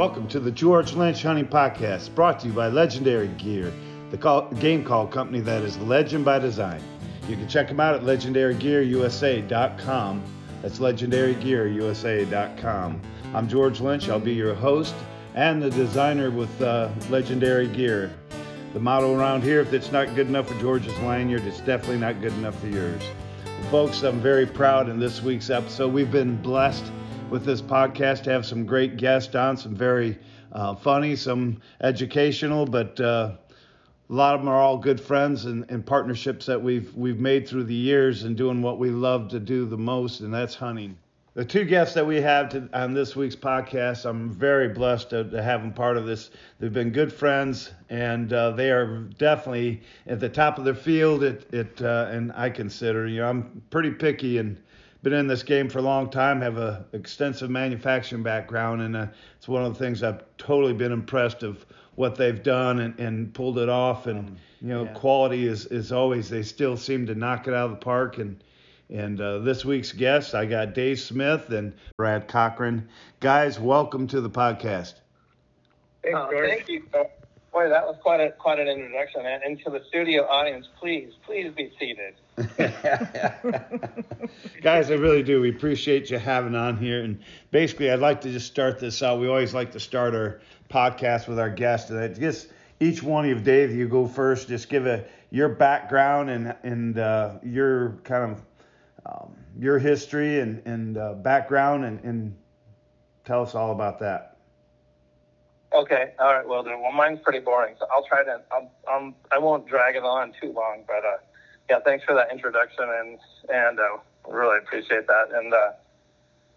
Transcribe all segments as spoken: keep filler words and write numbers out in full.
Welcome to the George Lynch Hunting Podcast, brought to you by Legendary Gear, the call, game call company that is legend by design. You can check them out at legendary gear u s a dot com. That's legendary gear u s a dot com. I'm George Lynch. I'll be your host and the designer with uh, Legendary Gear. The motto around here, if it's not good enough for George's lanyard, it's definitely not good enough for yours. Well, folks, I'm very proud in this week's episode. We've been blessed with this podcast to have some great guests on, some very uh, funny, some educational, but uh, a lot of them are all good friends and, and partnerships that we've we've made through the years and doing what we love to do the most, and that's hunting. The two guests that we have to, on this week's podcast, I'm very blessed to, to have them part of this. They've been good friends, and uh, they are definitely at the top of their field. It, it uh, and I consider, you know, I'm pretty picky and been in this game for a long time, have an extensive manufacturing background, and uh, it's one of the things I've totally been impressed of what they've done and, and pulled it off. And, you know, yeah. Quality is, is always, they still seem to knock it out of the park. And And uh, this week's guests, I got Dave Smith and Brad Cochran. Guys, welcome to the podcast. Thanks, oh, thank you. Boy, that was quite a quite an introduction. And to the studio audience, please, please be seated. Guys, I really do. We appreciate you having on here. And basically, I'd like to just start this out. We always like to start our podcast with our guests. And I guess each one of Dave, you go first. Just give a your background and and uh, your kind of Um, your history and, and uh, background and, and tell us all about that. Okay. All right. Well, then, well, mine's pretty boring, so I'll try to, I'll, um, I won't drag it on too long, but, uh, yeah, thanks for that introduction and, and, uh, really appreciate that. And, uh,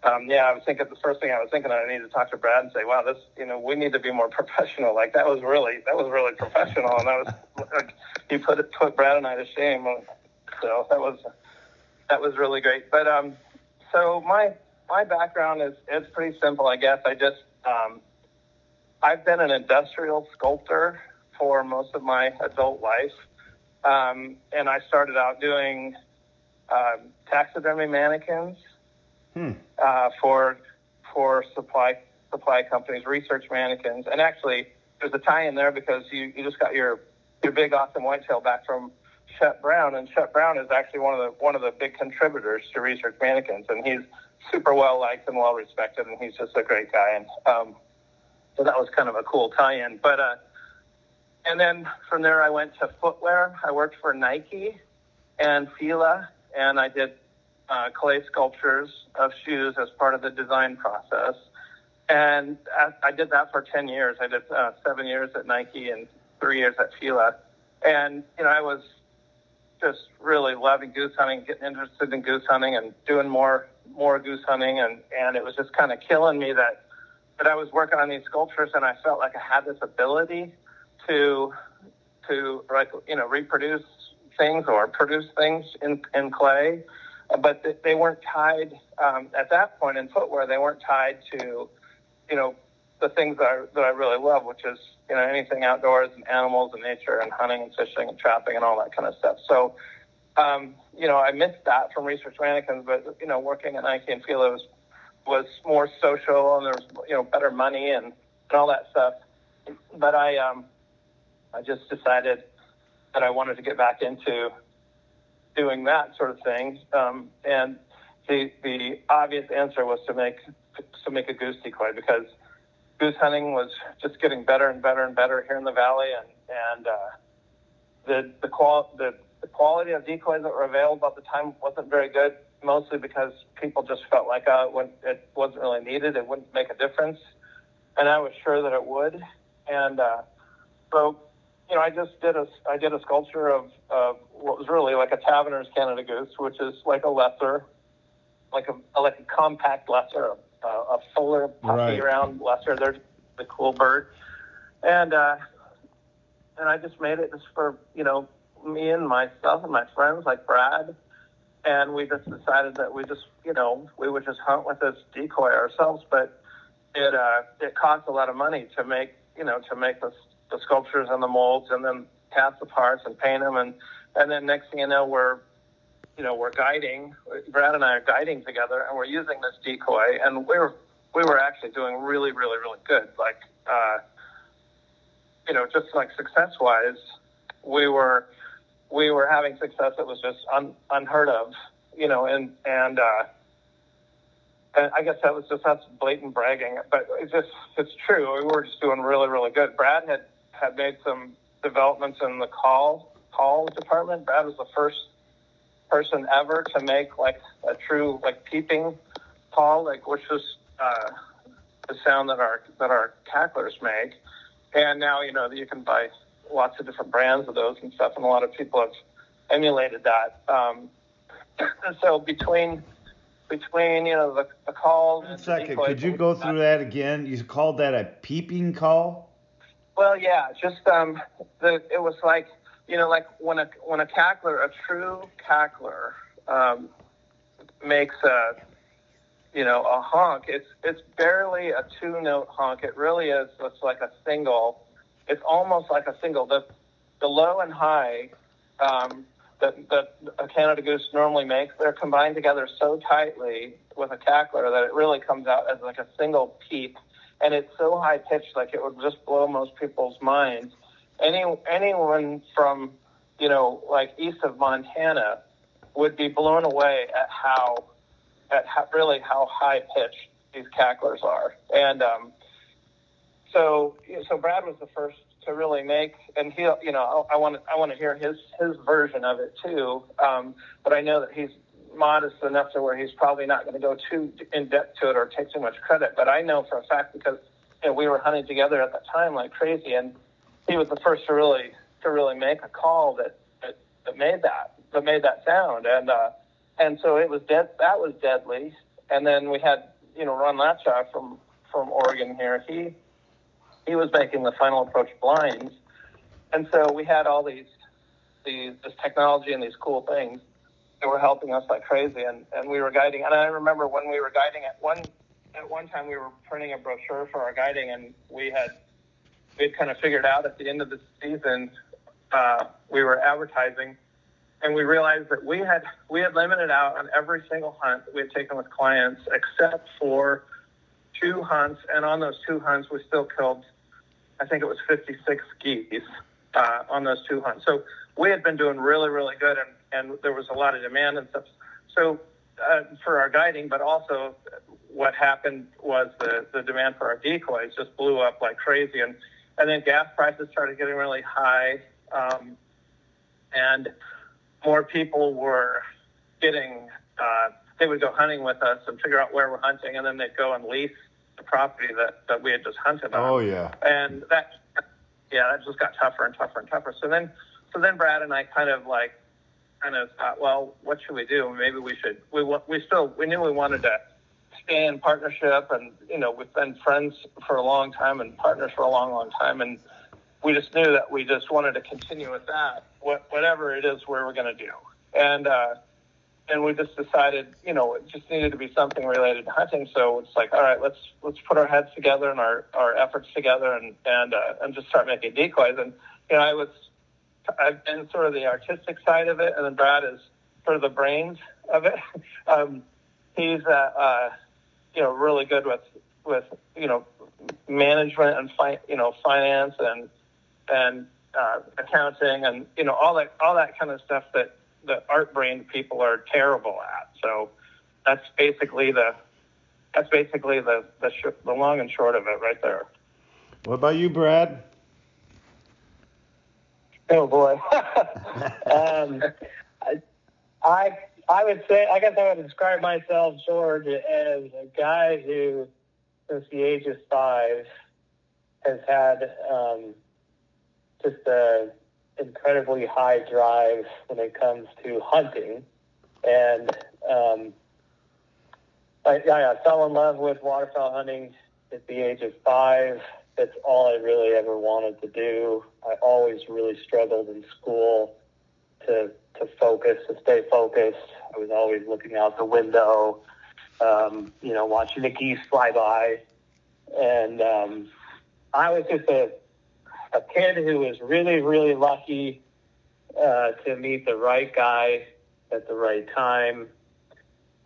um, yeah, I was thinking the first thing I was thinking, I need to talk to Brad and say, wow, this, you know, we need to be more professional. Like that was really, that was really professional. And that was, like, you put it, put Brad and I to shame. So that was, That was really great. But um, so my my background is it's pretty simple, I guess. I just um, I've been an industrial sculptor for most of my adult life, um, and I started out doing uh, taxidermy mannequins hmm. uh, for for supply supply companies, research mannequins. And actually, there's a tie in there because you, you just got your your big awesome whitetail back from Chet Brown, and Chet Brown is actually one of the one of the big contributors to research mannequins, and he's super well liked and well respected, and he's just a great guy. And um, so that was kind of a cool tie-in. But uh, and then from there, I went to footwear. I worked for Nike and Fila, and I did uh, clay sculptures of shoes as part of the design process. And I, I did that for ten years. I did uh, seven years at Nike and three years at Fila, and you know I was. Just really loving goose hunting, getting interested in goose hunting and doing more more goose hunting. And, and it was just kind of killing me that, that I was working on these sculptures and I felt like I had this ability to, to you know, reproduce things or produce things in, in clay. But they weren't tied, um, at that point in footwear, they weren't tied to, you know, the things that I, that I really love, which is, you know, anything outdoors and animals and nature and hunting and fishing and trapping and all that kind of stuff. So, um, you know, I missed that from research mannequins, but, you know, working at Nike and Fila was, was more social and there was, you know, better money and, and all that stuff. But I, um, I just decided that I wanted to get back into doing that sort of thing. Um, and the, the obvious answer was to make, to make a goose decoy because goose hunting was just getting better and better and better here in the valley, and and uh, the the, qual- the the quality of decoys that were available at the time wasn't very good, mostly because people just felt like uh, it wasn't really needed, it wouldn't make a difference, and I was sure that it would, and uh, so you know I just did a I did a sculpture of, of what was really like a Taverner's Canada Goose, which is like a lesser, like a like a compact lesser. A fuller, puffy, right. Round lesser. They're the cool bird, and uh, and I just made it just for you know me and myself and my friends like Brad, and we just decided that we just you know we would just hunt with this decoy ourselves. But it uh, it cost a lot of money to make you know to make the the sculptures and the molds and then cast the parts and paint them and and then next thing you know we're. You know, we're guiding, Brad and I are guiding together, and we're using this decoy, and we were we were actually doing really, really, really good. Like, uh, you know, just like success-wise, we were we were having success that was just un, unheard of, you know, and and, uh, and I guess that was just that's blatant bragging, but it's just it's true. We were just doing really, really good. Brad had, had made some developments in the call call department. Brad was the first person ever to make like a true like peeping call, like which was uh, the sound that our that our cacklers make. And now, you know, that you can buy lots of different brands of those and stuff, and a lot of people have emulated that. Um, and so between, between you know, the, the calls... One second, could you go through that again? You called that a peeping call? Well, yeah, just um, the, it was like, you know, like when a, when a cackler, a true cackler um, makes a... you know, a honk, it's it's barely a two-note honk. It really is, it's like a single. It's almost like a single. The the low and high um, that, that a Canada Goose normally makes, they're combined together so tightly with a cackler that it really comes out as like a single peep. And it's so high-pitched, like it would just blow most people's minds. Any Anyone from, you know, like east of Montana would be blown away at how... at how, really how high pitched these cacklers are. And um, so so Brad was the first to really make, and he, you know, I want to I want to hear his his version of it too. Um, but I know that he's modest enough to where he's probably not going to go too in depth to it or take too much credit. But I know for a fact, because you know, we were hunting together at that time like crazy, and he was the first to really to really make a call that that, that made that that made that sound. And uh, And so it was dead. That was deadly. And then we had, you know, Ron Latshaw from, from Oregon here. He he was making the final approach blinds, and so we had all these these this technology and these cool things that were helping us like crazy. And, and we were guiding. And I remember when we were guiding at one at one time we were printing a brochure for our guiding, and we had we had kind of figured out at the end of the season uh, we were advertising. And we realized that we had we had limited out on every single hunt that we had taken with clients, except for two hunts. And on those two hunts, we still killed, I think it was fifty-six geese uh, on those two hunts. So we had been doing really, really good, and, and there was a lot of demand and stuff. So uh, for our guiding, but also what happened was the, the demand for our decoys just blew up like crazy. And, and then gas prices started getting really high, um, and... more people were getting, uh, they would go hunting with us and figure out where we're hunting, and then they'd go and lease the property that, that we had just hunted on. Oh, yeah. And that, yeah, that just got tougher and tougher and tougher. So then, so then Brad and I kind of like, kind of thought, well, what should we do? Maybe we should, we, we still, we knew we wanted to stay in partnership, and, you know, we've been friends for a long time and partners for a long, long time. And we just knew that we just wanted to continue with that, what, whatever it is we were going to do. And uh, and we just decided, you know, it just needed to be something related to hunting. So it's like, all right, let's let's put our heads together and our, our efforts together and and, uh, and just start making decoys. And, you know, I was, I've been sort of the artistic side of it, and then Brad is sort of the brains of it. um, he's, uh, uh, you know, really good with, with you know, management and, fi- you know, finance and, and uh, accounting and, you know, all that all that kind of stuff that the art-brained people are terrible at. So that's basically the that's basically the the, sh- the long and short of it right there. What about you, Brad? Oh, boy. um, I, I, I would say, I guess I would describe myself, George, as a guy who, since the age of five, has had... Um, just an incredibly high drive when it comes to hunting. And um, I, I fell in love with waterfowl hunting at the age of five. That's all I really ever wanted to do. I always really struggled in school to to focus, to stay focused. I was always looking out the window, um, you know, watching the geese fly by. And um, I was just a a kid who was really, really lucky uh, to meet the right guy at the right time.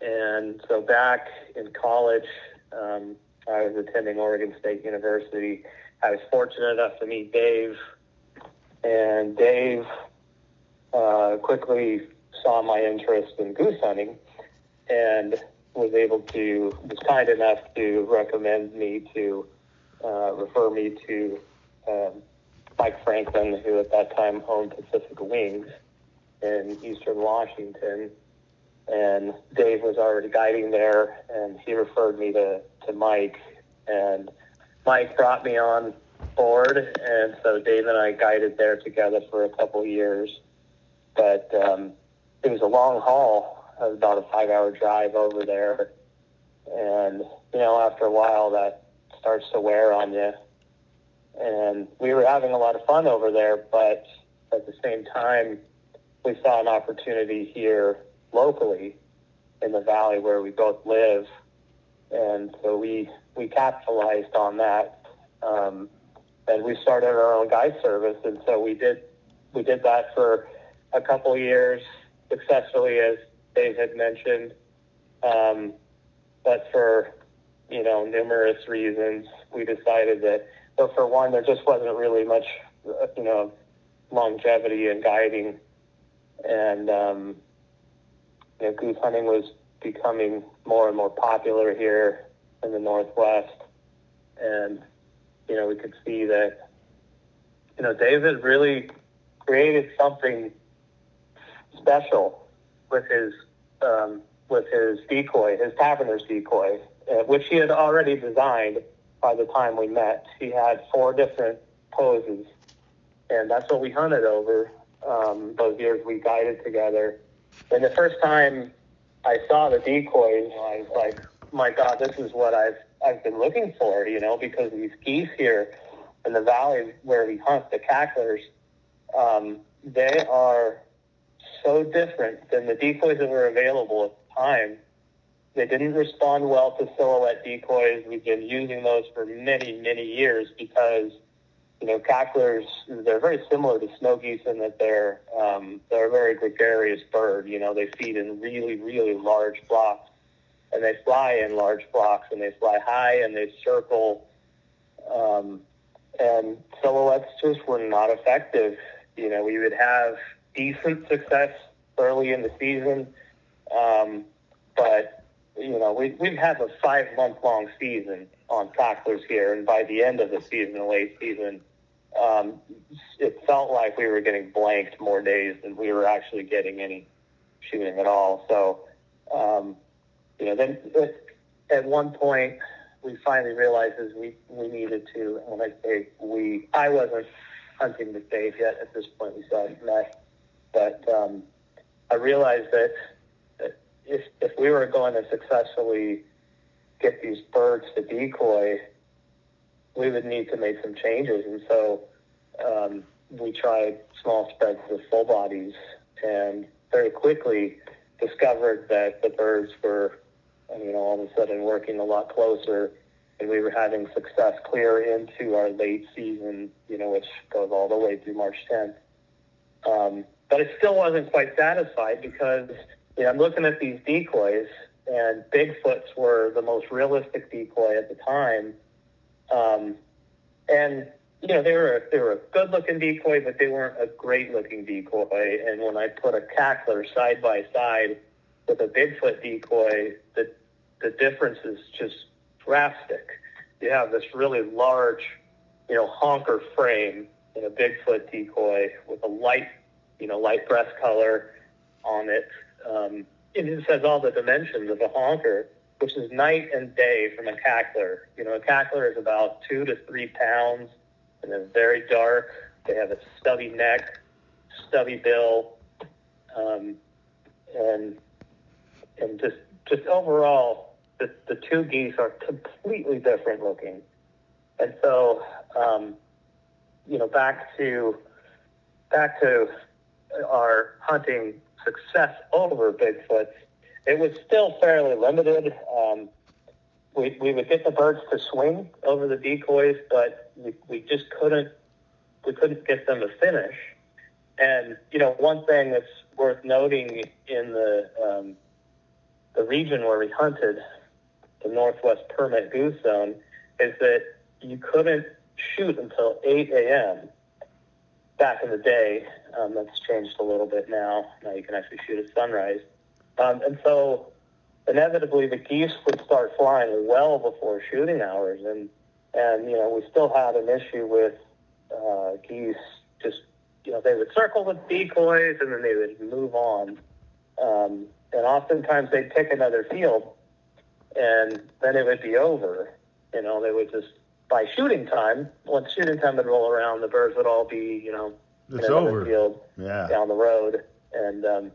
And so back in college, um, I was attending Oregon State University. I was fortunate enough to meet Dave, and Dave uh, quickly saw my interest in goose hunting and was able to, was kind enough to recommend me to, uh, refer me to um, Mike Franklin, who at that time owned Pacific Wings in Eastern Washington. And Dave was already guiding there, and he referred me to, to Mike. And Mike brought me on board, and so Dave and I guided there together for a couple years. But um, it was a long haul, about a five-hour drive over there. And, you know, after a while, that starts to wear on you. And we were having a lot of fun over there, but at the same time, we saw an opportunity here locally in the valley where we both live, and so we we capitalized on that, um, and we started our own guide service. And so we did we did that for a couple years successfully, as Dave had mentioned, um, but for you know numerous reasons we decided that, but for one, there just wasn't really much you know longevity in guiding, and um You know, goose hunting was becoming more and more popular here in the Northwest, and you know we could see that you know David really created something special with his um, with his decoy, his Taverner's decoy, uh, which he had already designed by the time we met. He had four different poses, and that's what we hunted over um, those years we guided together. And the first time I saw the decoys, I was like, my God, this is what I've I've been looking for, you know, because these geese here in the valley where we hunt, the cacklers, um, they are so different than the decoys that were available at the time. They didn't respond well to silhouette decoys. We've been using those for many, many years because, you know, cacklers, they're very similar to snow geese in that they're um, they're a very gregarious bird. You know, they feed in really, really large flocks, and they fly in large flocks, and they fly high, and they circle. Um, and silhouettes just were not effective. You know, we would have decent success early in the season, um, but, you know, we, we'd have a five-month-long season on cacklers here, and by the end of the season, late season, Um, it felt like we were getting blanked more days than we were actually getting any shooting at all. So, um, you know, then at one point we finally realized is we, we needed to, and when I say we, I wasn't hunting with Dave yet at this point, we saw it met, but um, I realized that if, if we were going to successfully get these birds to decoy, we would need to make some changes. And so um, we tried small spreads with full bodies, and very quickly discovered that the birds were, you know, all of a sudden working a lot closer, and we were having success clear into our late season, you know, which goes all the way through March tenth. Um, but it still wasn't quite satisfied because, you know, I'm looking at these decoys, and Bigfoots were the most realistic decoy at the time. Um, and, you know, they were, they were a good-looking decoy, but they weren't a great-looking decoy. And when I put a cackler side-by-side with a Bigfoot decoy, the, the difference is just drastic. You have this really large, you know, honker frame in a Bigfoot decoy with a light, you know, light breast color on it. Um, it just has all the dimensions of a honker, which is night and day from a cackler. You know, a cackler is about two to three pounds, and they're very dark. They have a stubby neck, stubby bill, um, and and just just overall, the, the two geese are completely different looking. And so, um, you know, back to back to our hunting success over Bigfoot. It was still fairly limited. Um, we we would get the birds to swing over the decoys, but we, we just couldn't we couldn't get them to finish. And you know, one thing that's worth noting in the um, the region where we hunted the Northwest Permit Goose Zone is that you couldn't shoot until eight a.m. back in the day. Um, that's changed a little bit now. Now you can actually shoot at sunrise. Um, and so inevitably the geese would start flying well before shooting hours. And, and you know, we still had an issue with uh, geese just, you know, they would circle with decoys and then they would move on. Um, and oftentimes they'd pick another field and then it would be over. You know, they would just, by shooting time, once shooting time would roll around, the birds would all be, you know, it's in another over. field yeah. down the road. And um,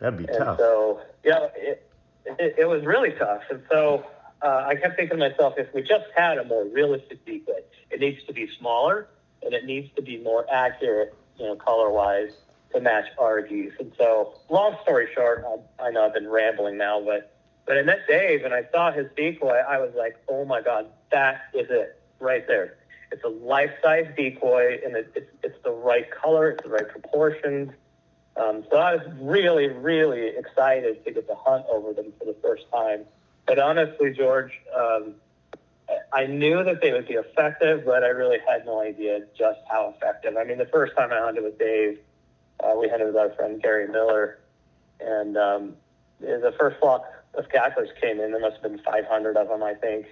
that'd be and tough. So, yeah, it, it, it was really tough. And so uh, I kept thinking to myself, if we just had a more realistic decoy, it needs to be smaller and it needs to be more accurate, you know, color-wise, to match our geese. And so, long story short, I, I know I've been rambling now, but but in that day, when I saw his decoy, I was like, oh my God, that is it right there. It's a life-size decoy, and it, it's it's the right color, it's the right proportions. Um, so I was really, really excited to get to hunt over them for the first time. But honestly, George, um, I knew that they would be effective, but I really had no idea just how effective. I mean, the first time I hunted with Dave, Uh, we hunted with our friend Gary Miller, and um, the first flock of cacklers came in. There must have been five hundred of them, I think.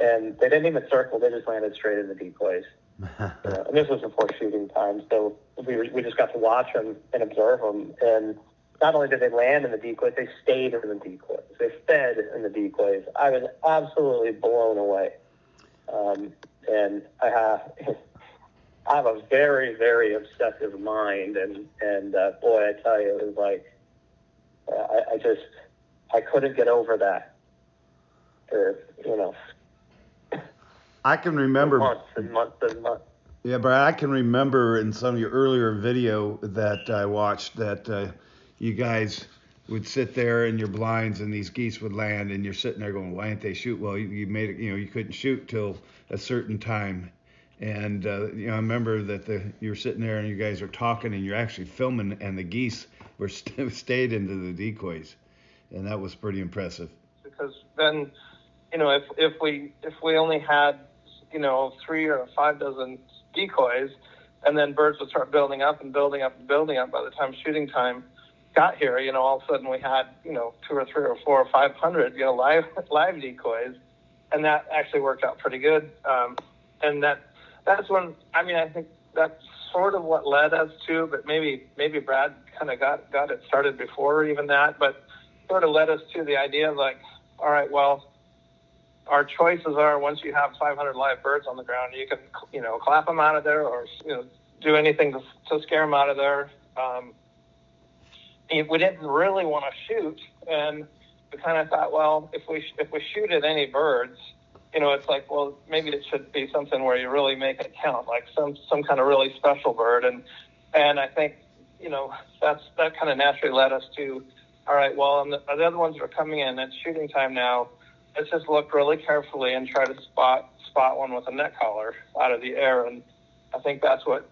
And they didn't even circle. They just landed straight in the decoys. uh, and this was before shooting time, so we were, we just got to watch them and observe them. And not only did they land in the decoys, they stayed in the decoys. They fed in the decoys. I was absolutely blown away. Um, and I have... I have a very, very obsessive mind, and, and uh, boy, I tell you, it was like, uh, I, I just, I couldn't get over that, or, you know. I can remember. Months and months and months. Yeah, Brad, I can remember in some of your earlier video that I watched that uh, you guys would sit there in your blinds and these geese would land, and you're sitting there going, why didn't they shoot? Well, you, you made it, you know, you couldn't shoot till a certain time. And, uh, you know, I remember that the you were sitting there and you guys were talking and you're actually filming, and the geese were st- stayed into the decoys. And that was pretty impressive. Because then, you know, if, if we if we only had, you know, three or five dozen decoys, and then birds would start building up and building up and building up by the time shooting time got here, you know, all of a sudden we had, you know, two or three or four or five hundred, you know, live, live decoys. And that actually worked out pretty good. Um, and that... That's when, I mean, I think that's sort of what led us to, but maybe maybe Brad kind of got, got it started before even that, but sort of led us to the idea of like, all right, well, our choices are once you have five hundred live birds on the ground, you can, you know, clap them out of there or, you know, do anything to, to scare them out of there. Um, we didn't really want to shoot, and we kind of thought, well, if we if we shoot at any birds, you know, it's like, well, maybe it should be something where you really make it count, like some, some kind of really special bird. And and I think, you know, that's that kind of naturally led us to, all right, well, and the, the other ones are coming in. It's shooting time now. Let's just look really carefully and try to spot spot one with a neck collar out of the air. And I think that's what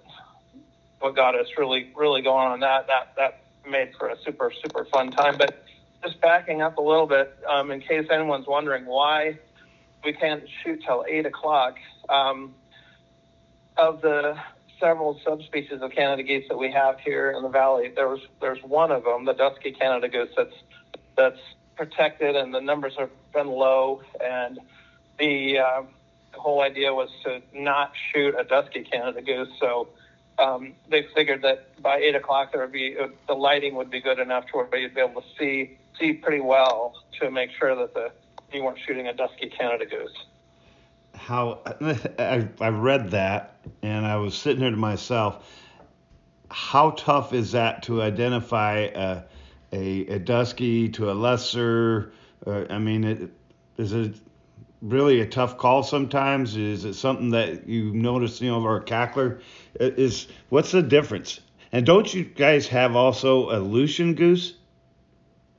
what got us really, really going on that. That, that made for a super, super fun time. But just backing up a little bit, um, in case anyone's wondering why we can't shoot till eight o'clock. Um, of the several subspecies of Canada geese that we have here in the valley, there's there's one of them, the Dusky Canada Goose, that's that's protected, and the numbers have been low. And the, uh, the whole idea was to not shoot a Dusky Canada Goose. So um, they figured that by eight o'clock there would be uh, the lighting would be good enough to where you'd be able to see see pretty well to make sure that the you weren't shooting a Dusky Canada Goose. How I, I read that and I was sitting there to myself, how tough is that to identify a a, a Dusky to a lesser? Uh, I mean, it, is it really a tough call sometimes? Is it something that you notice, you know, of our cackler? Is what's the difference? And don't you guys have also a Lucian goose?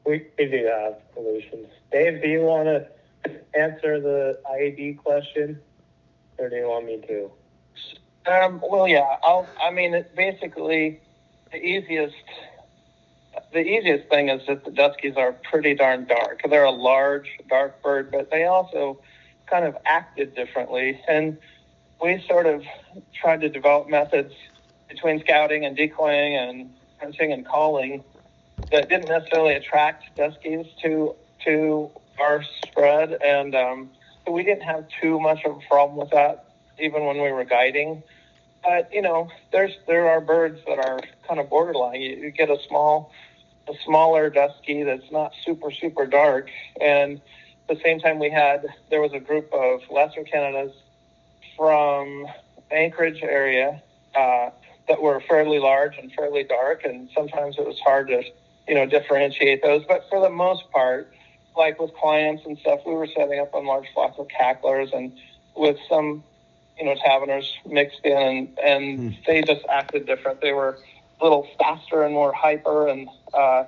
We, we do have solutions. Dave, do you want to answer the I A D question, or do you want me to? Um, well, yeah. I'll, I mean, it basically, the easiest the easiest thing is that the Duskies are pretty darn dark. They're a large, dark bird, but they also kind of acted differently. And we sort of tried to develop methods between scouting and decoying and hunting and calling that didn't necessarily attract Duskies to to our spread. And um, so we didn't have too much of a problem with that, even when we were guiding. But, you know, there's there are birds that are kind of borderline. You, you get a small, a smaller Dusky that's not super, super dark. And at the same time we had, there was a group of Western Canada's from Anchorage area uh, that were fairly large and fairly dark. And sometimes it was hard to, you know, differentiate those. But for the most part, like with clients and stuff, we were setting up on large flocks of cacklers and with some, you know, Taverners mixed in, and, and mm. they just acted different. They were a little faster and more hyper, and uh,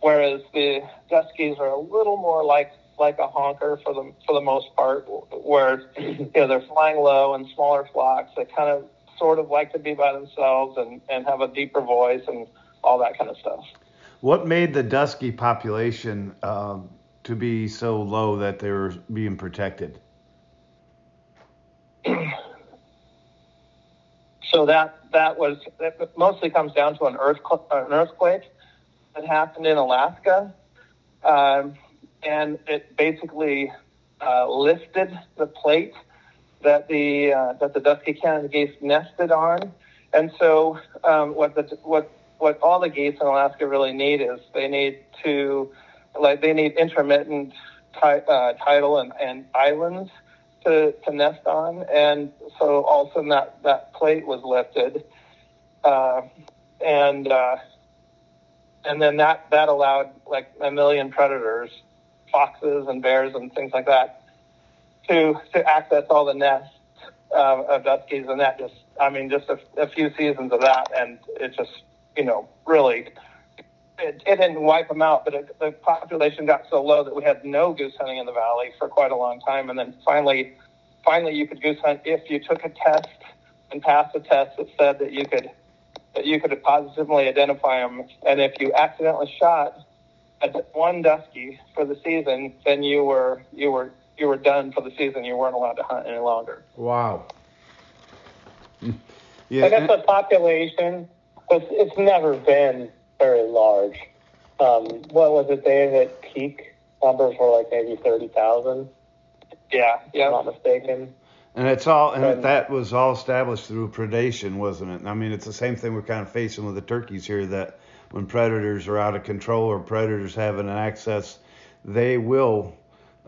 whereas the Duskies are a little more like like a honker for the for the most part, where you know they're flying low and smaller flocks. They kind of sort of like to be by themselves and, and have a deeper voice and all that kind of stuff. What made the Dusky population uh, to be so low that they were being protected? So that that was that mostly comes down to an earthquake, an earthquake that happened in Alaska, um, and it basically uh, lifted the plate that the uh, that the Dusky Canada geese nested on, and so um, what the what what all the geese in Alaska really need is they need to like they need intermittent t- uh, tidal and, and islands To, to nest on, and so all of a sudden that, that plate was lifted, uh, and uh, and then that, that allowed like a million predators, foxes and bears and things like that, to to access all the nests uh, of Duskies, and that just I mean just a, a few seasons of that, and it just you know really it, it didn't wipe them out, but it, the population got so low that we had no goose hunting in the valley for quite a long time. And then finally, finally you could goose hunt if you took a test and passed a test that said that you could that you could positively identify them. And if you accidentally shot at one Dusky for the season, then you were you were you were done for the season. You weren't allowed to hunt any longer. Wow. Yeah. I guess the population, it's, it's never been very large. Um, what was it, Dave, at peak? Numbers were like maybe thirty thousand. Yeah, yeah. If I'm not mistaken. And it's all, and then, that was all established through predation, wasn't it? I mean, it's the same thing we're kind of facing with the turkeys here, that when predators are out of control or predators having an access, they will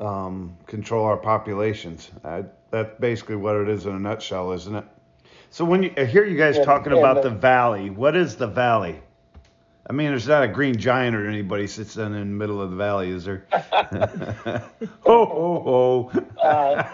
um, control our populations. I, that's basically what it is in a nutshell, isn't it? So when you, I hear you guys yeah, talking yeah, about the, the valley, what is the valley? I mean, there's not a green giant or anybody sits down in the middle of the valley, is there? Ho, ho, ho. Uh,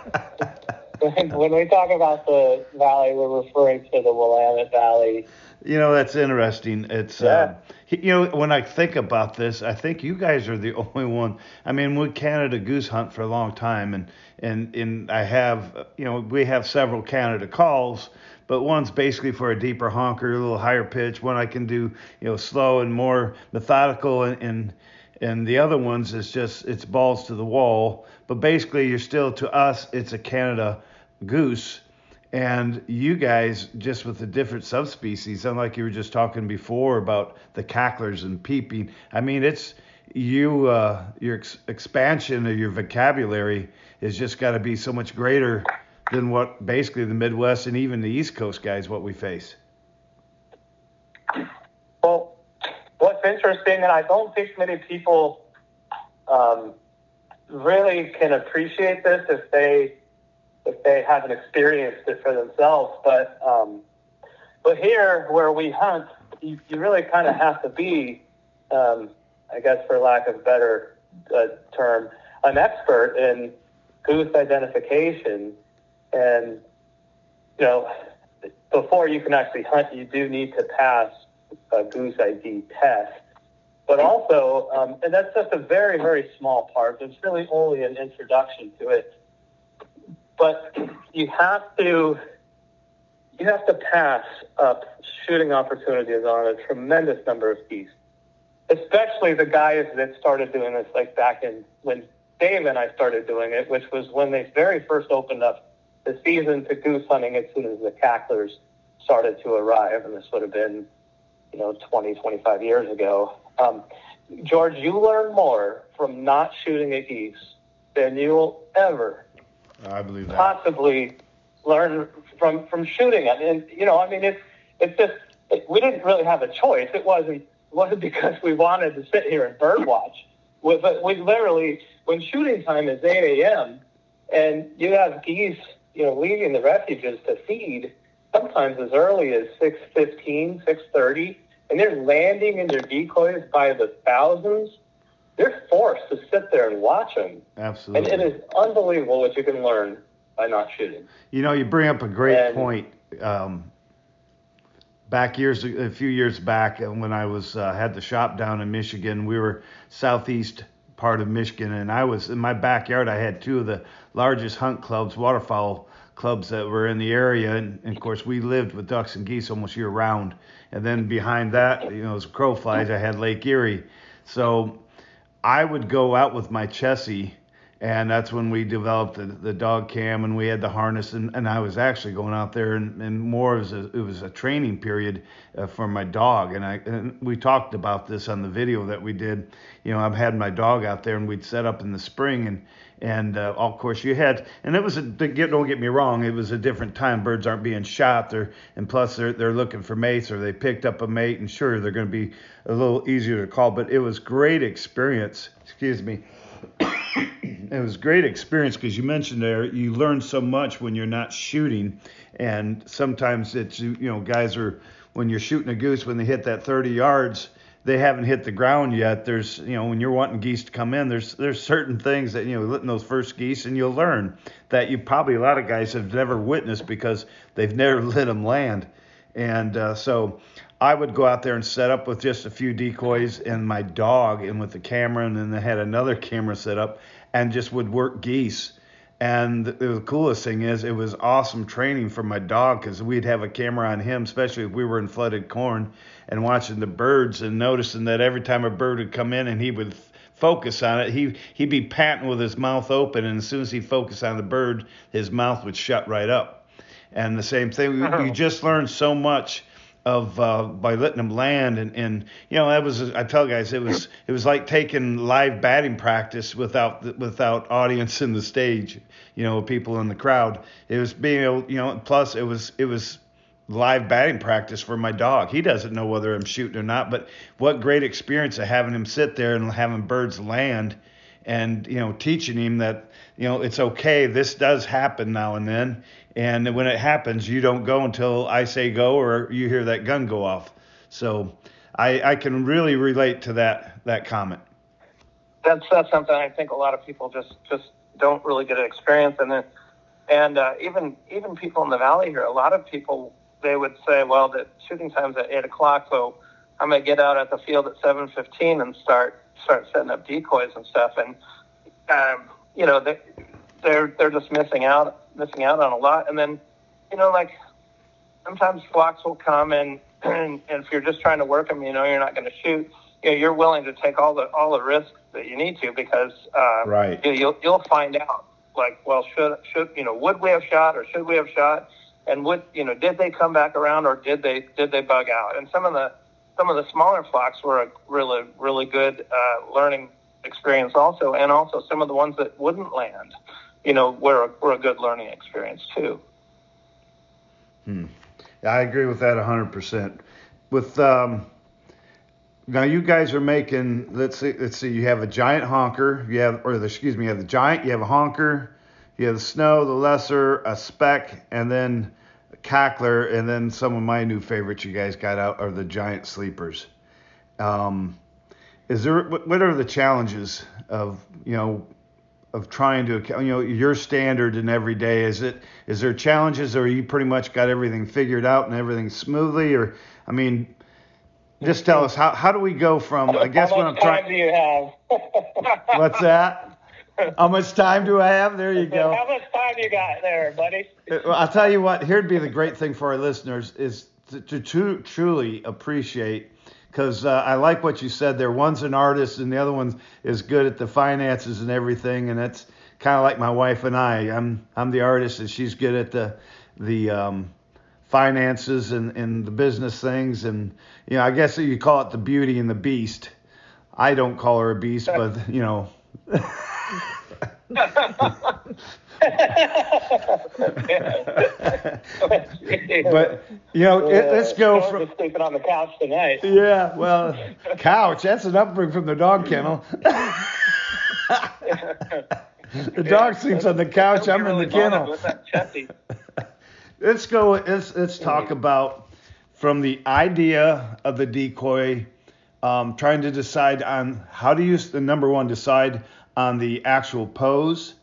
when we talk about the valley, we're referring to the Willamette Valley. You know, that's interesting. It's, yeah. uh, you know, when I think about this, I think you guys are the only one. I mean, we Canada goose hunt for a long time, and, and, and I have, you know, we have several Canada calls. But one's basically for a deeper honker, a little higher pitch. One I can do, you know, slow and more methodical, and and, and the other ones is just it's balls to the wall. But basically, you're still to us, it's a Canada goose, and you guys just with the different subspecies. Unlike you were just talking before about the cacklers and peeping. I mean, it's you uh, your ex- expansion of your vocabulary has just got to be so much greater than what basically the Midwest and even the East Coast guys, what we face. Well, what's interesting, and I don't think many people um, really can appreciate this if they if they haven't experienced it for themselves, but um, but here where we hunt, you, you really kind of have to be, um, I guess for lack of a better uh, term, an expert in goose identification. And, you know, before you can actually hunt, you do need to pass a goose I D test. But also, um, and that's just a very, very small part. It's really only an introduction to it. But you have to, you have to pass up shooting opportunities on a tremendous number of geese. especially the guys that started doing this, like back in when Dave and I started doing it, which was when they very first opened up the season to goose hunting as soon as the cacklers started to arrive. And this would have been, you know, twenty, twenty-five years ago. Um, George, you learn more from not shooting a geese than you will ever I believe that. possibly learn from, from shooting it. And, you know, I mean, it's, it's just, it, we didn't really have a choice. It wasn't, wasn't because we wanted to sit here and bird watch. We, but we literally, when shooting time is eight a.m. and you have geese, you know, leaving the refuges to feed sometimes as early as six fifteen, six thirty, and they're landing in their decoys by the thousands, they're forced to sit there and watch them. Absolutely. And it is unbelievable what you can learn by not shooting. You know, you bring up a great and, point. Um, back years, a few years back, when I was uh, had the shop down in Michigan, we were southeast part of Michigan, and I was in my backyard. I had two of the largest hunt clubs, waterfowl clubs that were in the area, and, and of course we lived with ducks and geese almost year round. And then behind that, you know, as crow flies, I had Lake Erie. So I would go out with my Chessie, and that's when we developed the, the dog cam, and we had the harness, and, and I was actually going out there, and, and more as a, it was a training period uh, for my dog. And I and we talked about this on the video that we did. You know, I've had my dog out there, and we'd set up in the spring, and and uh, of course you had, and it was a, don't get me wrong, it was a different time. Birds aren't being shot, they're, and plus they're they're looking for mates, or they picked up a mate, and sure they're going to be a little easier to call. But it was great experience. Excuse me. It was great experience because you mentioned there you learn so much when you're not shooting, and sometimes it's, you know, guys are, when you're shooting a goose, when they hit that thirty yards, they haven't hit the ground yet. There's, you know, when you're wanting geese to come in, there's there's certain things that, you know, letting those first geese, and you'll learn that you probably, a lot of guys have never witnessed because they've never let them land. And uh, so I would go out there and set up with just a few decoys and my dog and with the camera, and then they had another camera set up, and just would work geese. And the coolest thing is it was awesome training for my dog because we'd have a camera on him, especially if we were in flooded corn, and watching the birds and noticing that every time a bird would come in and he would focus on it, he, he'd be panting with his mouth open, and as soon as he focused on the bird, his mouth would shut right up. And the same thing, we, you just learn so much of uh, by letting them land, and, and you know, that was, I tell guys, it was it was like taking live batting practice without without audience in the stage, you know, people in the crowd. It was being able, you know, plus it was it was live batting practice for my dog. He doesn't know whether I'm shooting or not, but what great experience of having him sit there and having birds land, and you know, teaching him that, you know, it's okay, this does happen now and then. And when it happens, you don't go until I say go, or you hear that gun go off. So I, I can really relate to that that comment. That's that's something I think a lot of people just, just don't really get an experience in it. And uh, even even people in the valley here, a lot of people, they would say, well, the shooting time's at eight o'clock, so I'm gonna get out at the field at seven fifteen and start start setting up decoys and stuff. And um, you know, they they're they're just missing out. missing out on a lot. And then, you know, like sometimes flocks will come, and, and if you're just trying to work them, you know, you're not going to shoot, you know, you're willing to take all the, all the risks that you need to, because, uh, right. you, you'll, you'll find out, like, well, should, should, you know, would we have shot, or should we have shot? And would, you know, did they come back around, or did they, did they bug out? And some of the, some of the smaller flocks were a really, really good, uh, learning experience also. And also some of the ones that wouldn't land, you know, we're a, we're a good learning experience too. Hmm. Yeah, I agree with that one hundred percent. With um, now, you guys are making, let's see, let's see, you have a giant honker, you have, or the, excuse me, you have the giant, you have a honker, you have the snow, the lesser, a speck, and then a cackler, and then some of my new favorites you guys got out are the giant sleepers. Um, is there, what are the challenges of, you know, of trying to, you know, your standard in every day? Is it, is there challenges, or you pretty much got everything figured out and everything smoothly? Or, I mean, just tell us, how, how do we go from, I guess what I'm trying. How much time do you have? What's that? How much time do I have? There you go. How much time you got there, buddy? Well, I'll tell you what, here'd be the great thing for our listeners is to, to, to truly appreciate because uh, I like what you said there. One's an artist and the other one is good at the finances and everything. And that's kind of like my wife and I. I'm I'm the artist and she's good at the the um, finances and, and the business things. And, you know, I guess you call it the beauty and the beast. I don't call her a beast, but, you know. But you know, it, let's go from sleeping on the couch tonight. Yeah, well, couch. That's an upbring from the dog kennel. The dog sleeps on the couch. I'm in the kennel. Let's go. Let's let's talk about from the idea of the decoy, um, trying to decide on how to use the number one decide on the actual pose,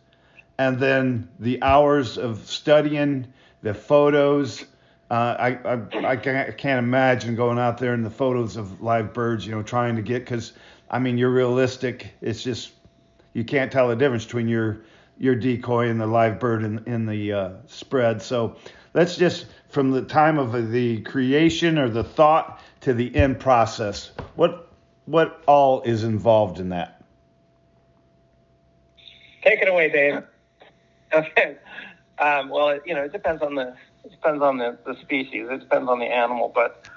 and then the hours of studying the photos. Uh, I, I I can't, I can't imagine going out there in the photos of live birds, you know, trying to get, because I mean, you're realistic. It's just, you can't tell the difference between your your decoy and the live bird in, in the uh, spread. So let's just, from the time of the creation or the thought to the end process, what what all is involved in that? Take it away, Dave. Okay. Um, well, you know, it depends on the it depends on the, the species. It depends on the animal, but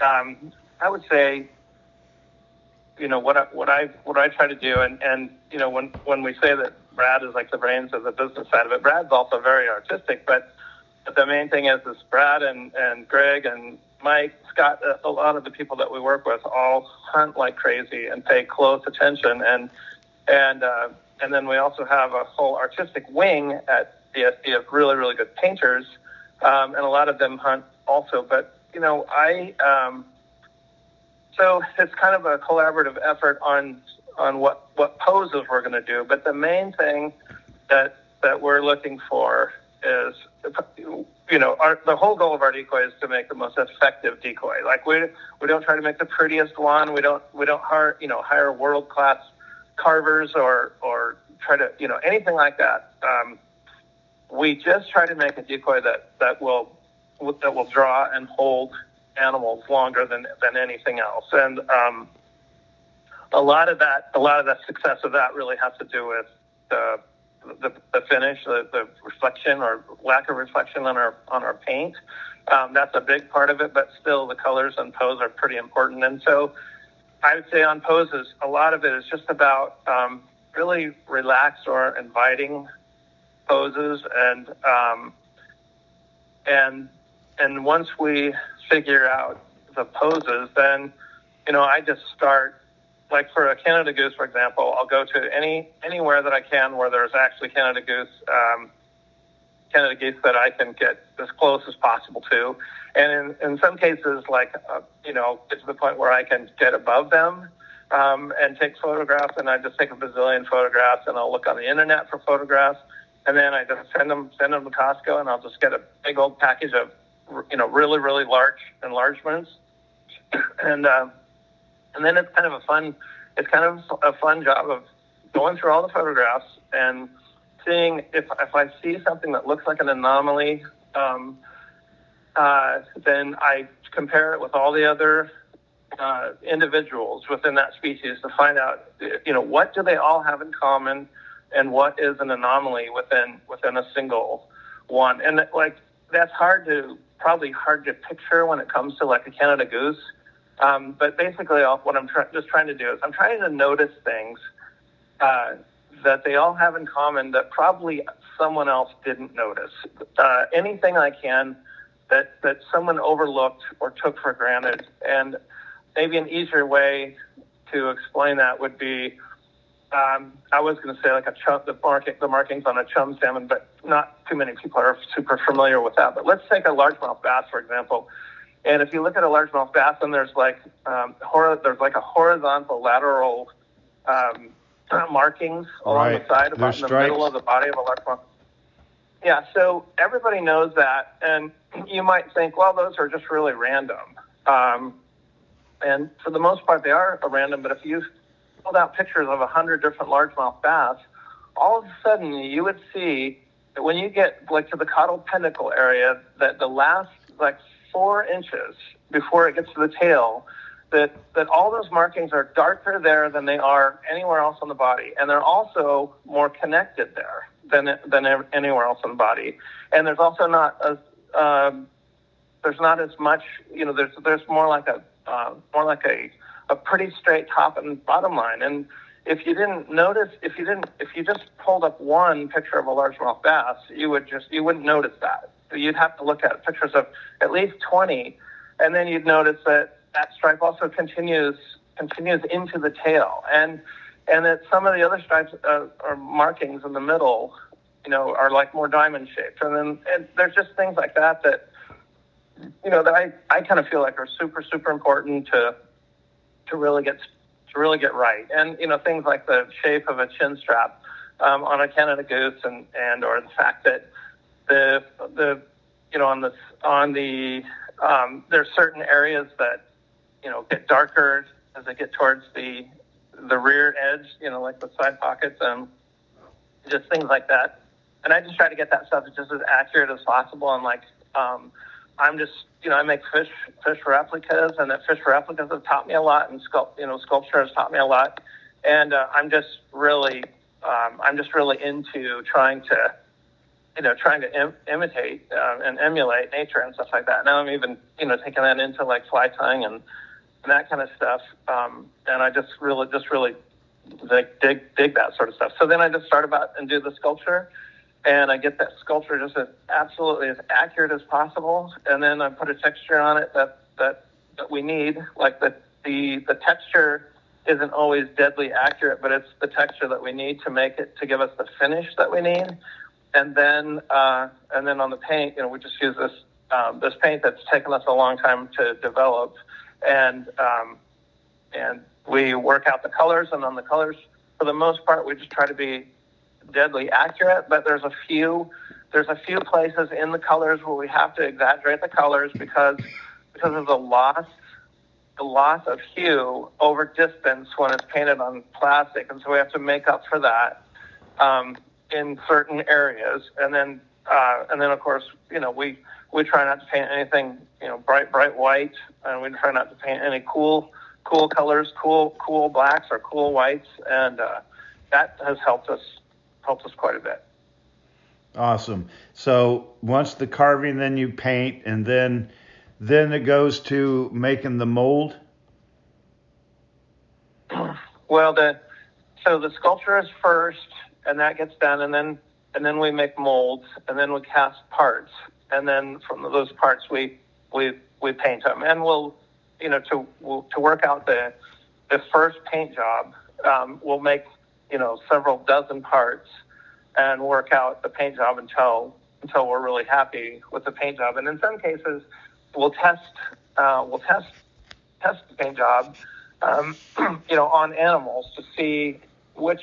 um, I would say, you know, what I, what I what I try to do, and, and you know, when when we say that Brad is like the brains of the business side of it, Brad's also very artistic, but the main thing is this: Brad and, and Greg and Mike Scott, a lot of the people that we work with all hunt like crazy and pay close attention, and and uh, and then we also have a whole artistic wing at D S D of really, really good painters, um, and a lot of them hunt also. But, you know, I, um, so it's kind of a collaborative effort on on what, what poses we're going to do. But the main thing that that we're looking for is, you know, our, the whole goal of our decoy is to make the most effective decoy. Like we we don't try to make the prettiest one. We don't we don't hire you know hire world class carvers or or try to you know anything like that. Um, we just try to make a decoy that, that will that will draw and hold animals longer than, than anything else. And um, a lot of that a lot of the success of that really has to do with the the, the finish, the, the reflection or lack of reflection on our on our paint. Um, that's a big part of it, but still the colors and pose are pretty important. And so I would say on poses, a lot of it is just about um, really relaxed or inviting poses, and um, and and once we figure out the poses, then you know I just start, like for a Canada goose, for example, I'll go to any anywhere that I can where there's actually Canada goose, um, Canada geese that I can get as close as possible to, and in, in some cases, like uh, you know, get to the point where I can get above them. Um, and take photographs, and I just take a bazillion photographs, and I'll look on the internet for photographs. And then I just send them, send them to Costco, and I'll just get a big old package of, you know, really, really large enlargements. And uh, and then it's kind of a fun, it's kind of a fun job of going through all the photographs and seeing if if I see something that looks like an anomaly, um, uh, then I compare it with all the other uh, individuals within that species to find out, you know, what do they all have in common. And what is an anomaly within within a single one? And like that's hard to probably hard to picture when it comes to like a Canada goose. Um, but basically, all, what I'm tr- just trying to do is I'm trying to notice things uh, that they all have in common that probably someone else didn't notice. Uh, anything I can that that someone overlooked or took for granted. And maybe an easier way to explain that would be. Um, I was going to say like a chum, the, marking, the markings on a chum salmon, but not too many people are super familiar with that. But let's take a largemouth bass, for example. And if you look at a largemouth bass, and there's like um, hor- there's like a horizontal lateral um, markings along right. the side, about in the middle of the body of a largemouth. Yeah, so everybody knows that, and you might think, well, those are just really random. Um, and for the most part, they are random. But if you pulled out pictures of a hundred different largemouth bass, all of a sudden you would see that when you get like to the caudal pentacle area, that the last like four inches before it gets to the tail that, that all those markings are darker there than they are anywhere else on the body. And they're also more connected there than, than anywhere else on the body. And there's also not, a, um, there's not as much, you know, there's, there's more like a, uh, more like a, a pretty straight top and bottom line. And if you didn't notice, if you didn't, if you just pulled up one picture of a largemouth bass, you would just, you wouldn't notice that. You'd have to look at pictures of at least twenty, and then you'd notice that that stripe also continues continues into the tail, and and that some of the other stripes uh, or markings in the middle, you know, are like more diamond shaped. And then and there's just things like that that, you know, that I, I kind of feel like are super super important to to really get to really get right. And you know, things like the shape of a chin strap um, on a Canada goose, and and or the fact that the the you know on the on the um, there's certain areas that, you know, get darker as they get towards the the rear edge, you know, like the side pockets and just things like that. And I just try to get that stuff just as accurate as possible. And like, um, I'm just, you know, I make fish fish replicas, and that fish replicas have taught me a lot, and sculpt, you know, sculpture has taught me a lot. And uh, I'm just really, um, I'm just really into trying to, you know, trying to im- imitate uh, and emulate nature and stuff like that. Now I'm even, you know, taking that into like fly tying and. And that kind of stuff, um, and I just really, just really like dig, dig that sort of stuff. So then I just start about and do the sculpture, and I get that sculpture just as absolutely as accurate as possible. And then I put a texture on it that that, that we need. Like the, the the texture isn't always deadly accurate, but it's the texture that we need to make it to give us the finish that we need. And then uh, and then on the paint, you know, we just use this um, this paint that's taken us a long time to develop. And um, and we work out the colors, and on the colors, for the most part, we just try to be deadly accurate. But there's a few there's a few places in the colors where we have to exaggerate the colors because because of the loss the loss of hue over distance when it's painted on plastic, and so we have to make up for that um, in certain areas. And then uh, and then of course, you know, we. We try not to paint anything, you know, bright, bright white, and we try not to paint any cool, cool colors, cool, cool blacks or cool whites, and uh, that has helped us, helped us quite a bit. Awesome. So once the carving, then you paint, and then, then it goes to making the mold. Well, the so the sculpture is first, and that gets done, and then and then we make molds, and then we cast parts. And then from those parts, we we we paint them, and we'll, you know, to we'll, to work out the the first paint job, um, we'll make, you know, several dozen parts, and work out the paint job until until we're really happy with the paint job. And in some cases, we'll test uh, we'll test test the paint job, um, you know, on animals to see which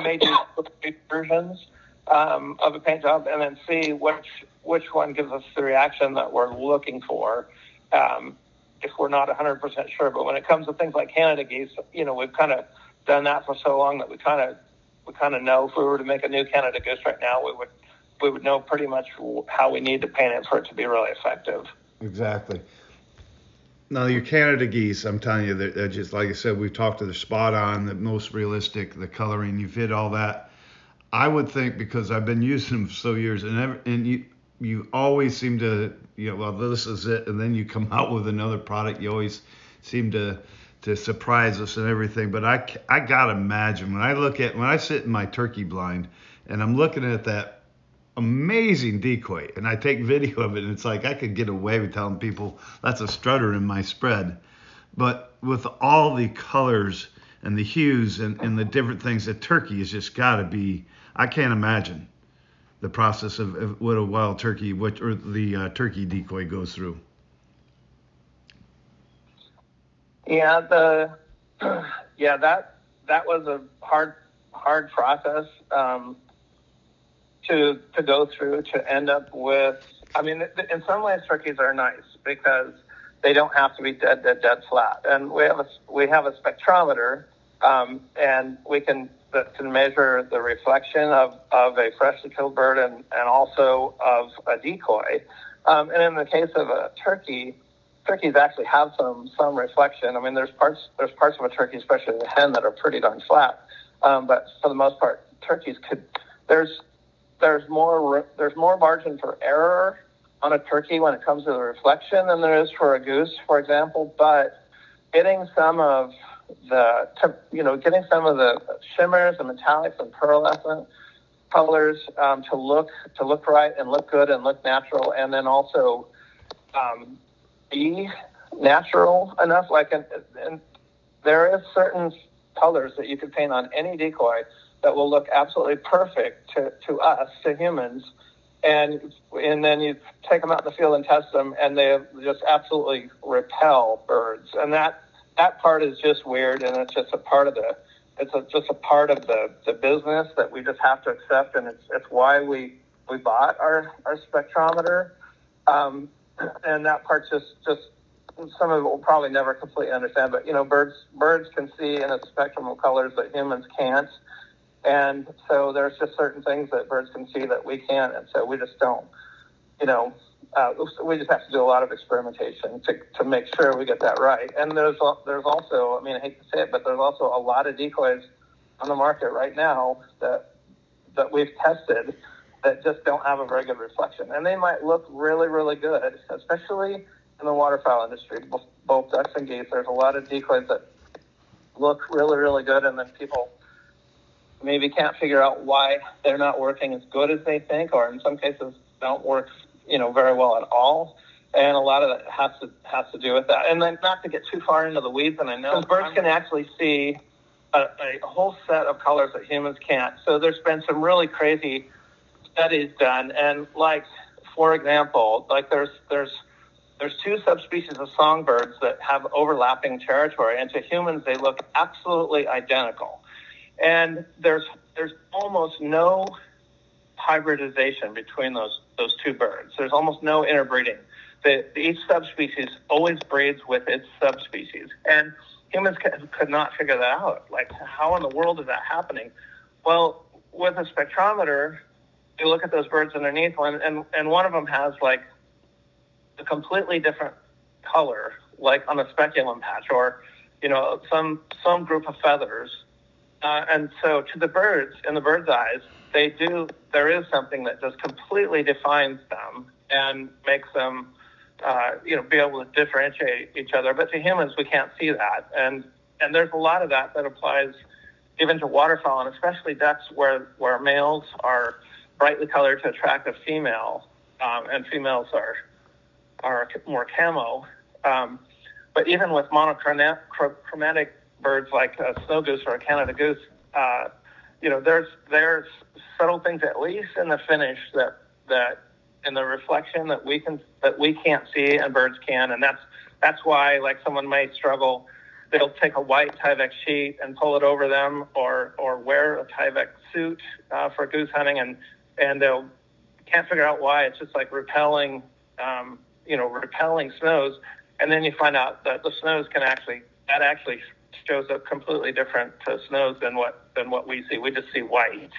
major versions um, of a paint job, and then see which. which one gives us the reaction that we're looking for, um, if we're not one hundred percent sure. But when it comes to things like Canada geese, you know, we've kind of done that for so long that we kind of we kind of know if we were to make a new Canada goose right now, we would we would know pretty much how we need to paint it for it to be really effective. Exactly. Now, your Canada geese, I'm telling you, they're just, like I said, we've talked to the spot on, the most realistic, the coloring, you've hit all that. I would think, because I've been using them for so years, and every, and you. You always seem to, you know, well, this is it, and then you come out with another product. You always seem to to surprise us and everything. But I, I gotta imagine when I look at when I sit in my turkey blind and I'm looking at that amazing decoy, and I take video of it, and it's like I could get away with telling people that's a strutter in my spread. But with all the colors and the hues and, and the different things, that turkey has just got to be. I can't imagine the process of, of what a wild turkey, what or the uh, turkey decoy goes through. Yeah, the yeah that that was a hard hard process um, to to go through to end up with. I mean, in some ways, turkeys are nice because they don't have to be dead dead dead flat, and we have a we have a spectrometer, um, and we can. That can measure the reflection of, of a freshly killed bird and, and also of a decoy. Um, and in the case of a turkey, turkeys actually have some some reflection. I mean, there's parts there's parts of a turkey, especially the hen, that are pretty darn flat. Um, but for the most part, turkeys could there's there's more there's more margin for error on a turkey when it comes to the reflection than there is for a goose, for example. But getting some of the you know getting some of the shimmers and metallics and pearlescent colors um, to look to look right and look good and look natural, and then also um, be natural enough. Like, and, and there is certain colors that you could paint on any decoy that will look absolutely perfect to, to us, to humans, and and then you take them out in the field and test them, and they just absolutely repel birds. And that that part is just weird, and it's just a part of the it's a, just a part of the, the business that we just have to accept, and it's it's why we we bought our our spectrometer. Um, and that part just just some of it we'll probably never completely understand. But you know, birds birds can see in a spectrum of colors that humans can't, and so there's just certain things that birds can see that we can't, and so we just don't. You know, uh, we just have to do a lot of experimentation to to make sure we get that right. And there's there's also, I mean, I hate to say it, but there's also a lot of decoys on the market right now that that we've tested that just don't have a very good reflection. And they might look really, really good, especially in the waterfowl industry, both ducks and geese. There's a lot of decoys that look really, really good, and then people maybe can't figure out why they're not working as good as they think, or in some cases don't work, you know, very well at all. And a lot of that has to has to do with that. And then, not to get too far into the weeds, and I know birds can actually see a, a whole set of colors that humans can't. So there's been some really crazy studies done, and like, for example, like there's there's there's two subspecies of songbirds that have overlapping territory, and to humans they look absolutely identical. And there's there's almost no hybridization between those those two birds. There's almost no interbreeding. The, each subspecies always breeds with its subspecies, and humans c- could not figure that out. Like, how in the world is that happening? Well, with a spectrometer, you look at those birds underneath one, and, and one of them has like a completely different color, like on a speculum patch, or you know, some some group of feathers. Uh, and so, to the birds, in the bird's eyes, they do. There is something that just completely defines them and makes them, uh, you know, be able to differentiate each other. But to humans, we can't see that, and and there's a lot of that that applies even to waterfowl, and especially ducks, where where males are brightly colored to attract a female, um, and females are are more camo. Um, but even with monochromatic birds like a snow goose or a Canada goose, uh, you know, there's there's subtle things, at least in the finish, that that in the reflection that we can that we can't see and birds can, and that's that's why, like, someone may struggle. They'll take a white Tyvek sheet and pull it over them, or or wear a Tyvek suit uh, for goose hunting, and and they'll can't figure out why. It's just like repelling, um, you know, repelling snows, and then you find out that the snows can actually that actually shows up completely different to snows than what than what we see. We just see white.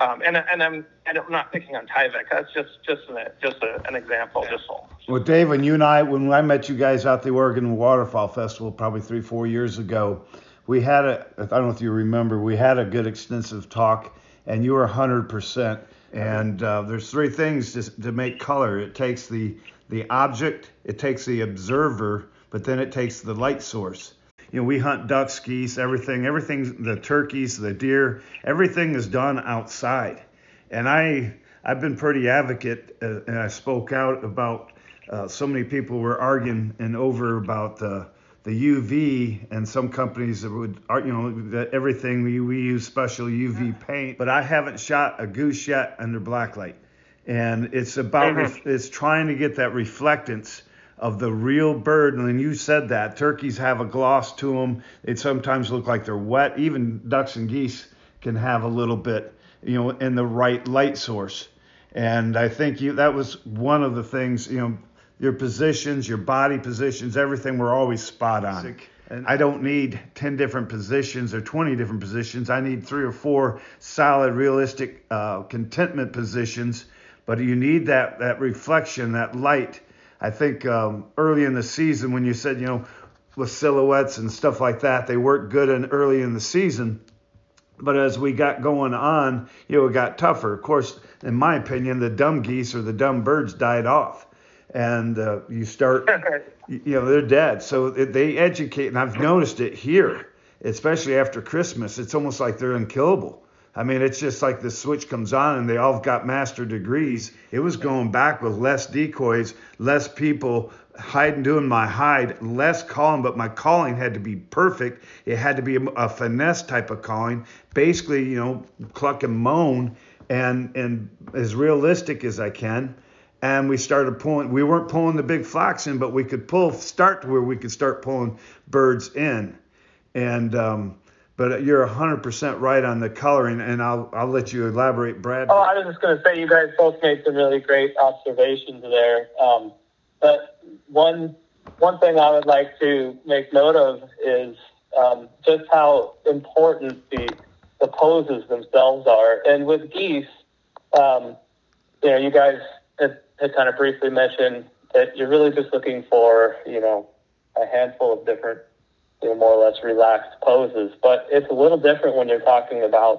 Um, and and I'm and I'm not picking on Tyvek. That's just just an just a, an example. Yeah. Just so. Well, Dave, and you and I, when I met you guys out at the Oregon Waterfowl Festival probably three four years ago, we had a I don't know if you remember we had a good extensive talk, and you were one hundred percent. And uh, there's three things to to make color. It takes the the object, it takes the observer, but then it takes the light source. You know, we hunt ducks, geese, everything, everything, the turkeys, the deer, everything is done outside. And I, I've been pretty advocate, uh, and I spoke out about uh, so many people were arguing and over about the the U V, and some companies that would, you know, that everything we, we use special U V paint. But I haven't shot a goose yet under blacklight, and it's about mm-hmm. it's trying to get that reflectance of the real bird. And you said that turkeys have a gloss to them. They sometimes look like they're wet. Even ducks and geese can have a little bit, you know, in the right light source. And I think you that was one of the things, you know, your positions, your body positions, everything were always spot on. And I don't need ten different positions or twenty different positions. I need three or four solid, realistic uh, contentment positions. But you need that that reflection, that light. I think um, early in the season when you said, you know, with silhouettes and stuff like that, they worked good and early in the season. But as we got going on, you know, it got tougher. Of course, in my opinion, the dumb geese or the dumb birds died off. And uh, you start, you know, they're dead. So they educate, and I've noticed it here, especially after Christmas. It's almost like they're unkillable. I mean, it's just like the switch comes on and they all got master degrees. It was going back with less decoys, less people hiding, doing my hide, less calling, but my calling had to be perfect. It had to be a, a finesse type of calling, basically, you know, cluck and moan and, and as realistic as I can. And we started pulling, we weren't pulling the big flocks in, but we could pull, start to where we could start pulling birds in. And, um, But you're one hundred percent right on the coloring, and I'll I'll let you elaborate, Brad. Oh, I was just going to say you guys both made some really great observations there. Um, but one one thing I would like to make note of is um, just how important the the poses themselves are. And with geese, um, you know, you guys had, had kind of briefly mentioned that you're really just looking for, you know, a handful of different, you know, more or less relaxed poses, but it's a little different when you're talking about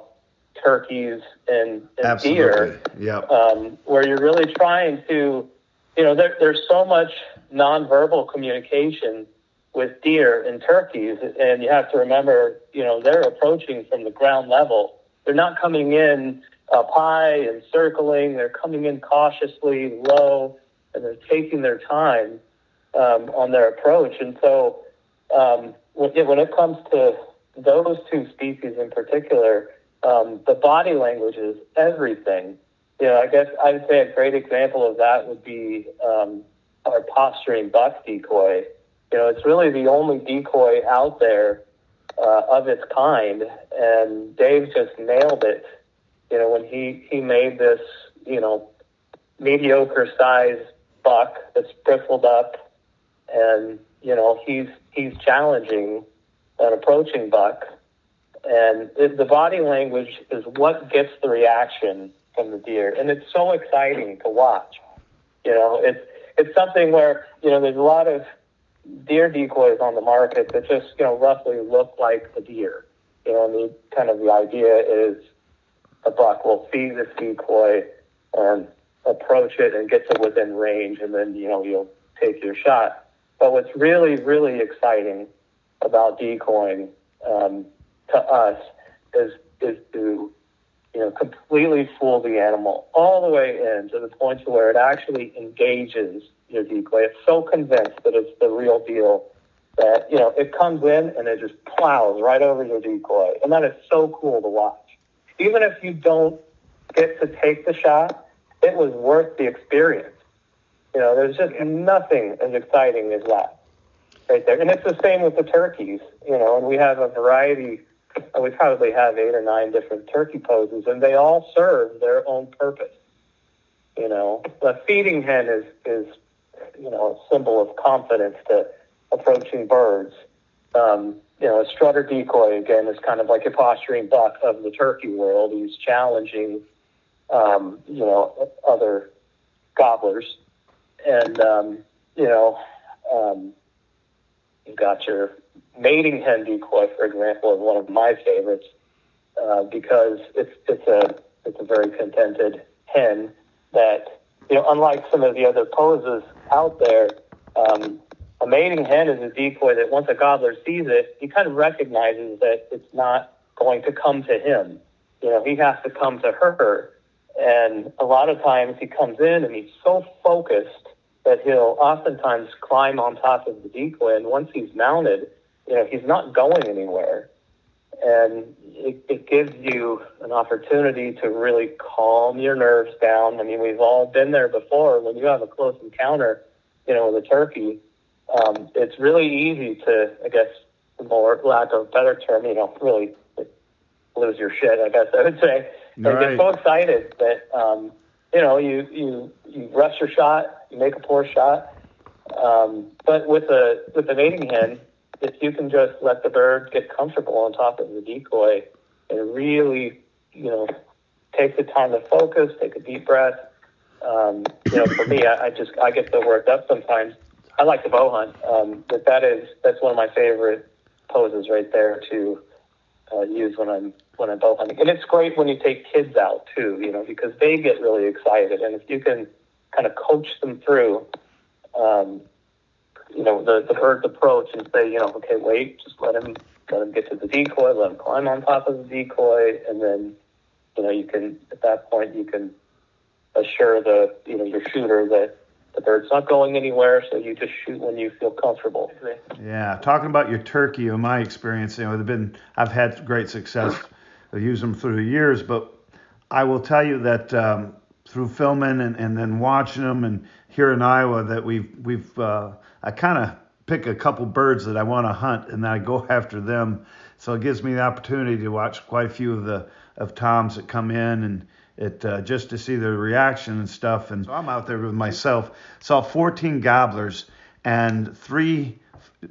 turkeys and, and Absolutely. deer, yep. um, where you're really trying to, you know, there, there's so much nonverbal communication with deer and turkeys, and you have to remember, you know, they're approaching from the ground level. They're not coming in up high and circling. They're coming in cautiously, low, and they're taking their time um, on their approach. And so, um, when it comes to those two species in particular, um, the body language is everything. You know, I guess I would say a great example of that would be um, our posturing buck decoy. You know, it's really the only decoy out there uh, of its kind, and Dave just nailed it. You know, when he, he made this, you know, mediocre-sized buck that's bristled up, and, you know, he's he's challenging an approaching buck, and it, the body language is what gets the reaction from the deer, and it's so exciting to watch. You know, it's it's something where, you know, there's a lot of deer decoys on the market that just, you know, roughly look like a deer. You know, I mean, kind of the idea is a buck will see this decoy and approach it and get to within range, and then, you know, you'll take your shot. But what's really, really exciting about decoying um, to us is is to, you know, completely fool the animal all the way in to the point to where it actually engages your decoy. It's so convinced that it's the real deal that, you know, it comes in and it just plows right over your decoy. And that is so cool to watch. Even if you don't get to take the shot, it was worth the experience. You know, there's just nothing as exciting as that right there. And it's the same with the turkeys, you know, and we have a variety. We probably have eight or nine different turkey poses, and they all serve their own purpose. You know, the feeding hen is, is you know, a symbol of confidence to approaching birds. Um, you know, a strutter decoy, again, is kind of like a posturing buck of the turkey world. He's challenging, um, you know, other gobblers. And, um, you know, um, you've got your mating hen decoy, for example, is one of my favorites uh, because it's it's a it's a very contented hen that, you know, unlike some of the other poses out there, um, a mating hen is a decoy that once a gobbler sees it, he kind of recognizes that it's not going to come to him. You know, he has to come to her. And a lot of times he comes in and he's so focused that he'll oftentimes climb on top of the decoy. And once he's mounted, you know, he's not going anywhere. And it, it gives you an opportunity to really calm your nerves down. I mean, we've all been there before. When you have a close encounter, you know, with a turkey, um, it's really easy to, I guess, for lack of a better term, you know, really lose your shit, I guess I would say. And right. Get so excited that, um, you know, you, you, you rush your shot, you make a poor shot. Um, but with a, with a mating hen, if you can just let the bird get comfortable on top of the decoy and really, you know, take the time to focus, take a deep breath, Um, you know, for me, I, I just I get so worked up sometimes. I like the bow hunt, um, but that is that's one of my favorite poses right there to uh, use when I'm when I'm bow hunting. And it's great when you take kids out too, you know, because they get really excited. And if you can kind of coach them through, um, you know, the the bird's approach and say, you know, okay, wait, just let him let him get to the decoy, let him climb on top of the decoy, and then you know you can at that point you can assure the you know your shooter that the bird's not going anywhere, so you just shoot when you feel comfortable. Yeah, talking about your turkey, in my experience, you know, it's been I've had great success. I use them through the years, but I will tell you that um, through filming and, and then watching them, and here in Iowa, that we've we've uh, I kind of pick a couple birds that I want to hunt, and then I go after them. So it gives me the opportunity to watch quite a few of the of toms that come in and. It uh, just to see the reaction and stuff. And so I'm out there with myself, saw fourteen gobblers and three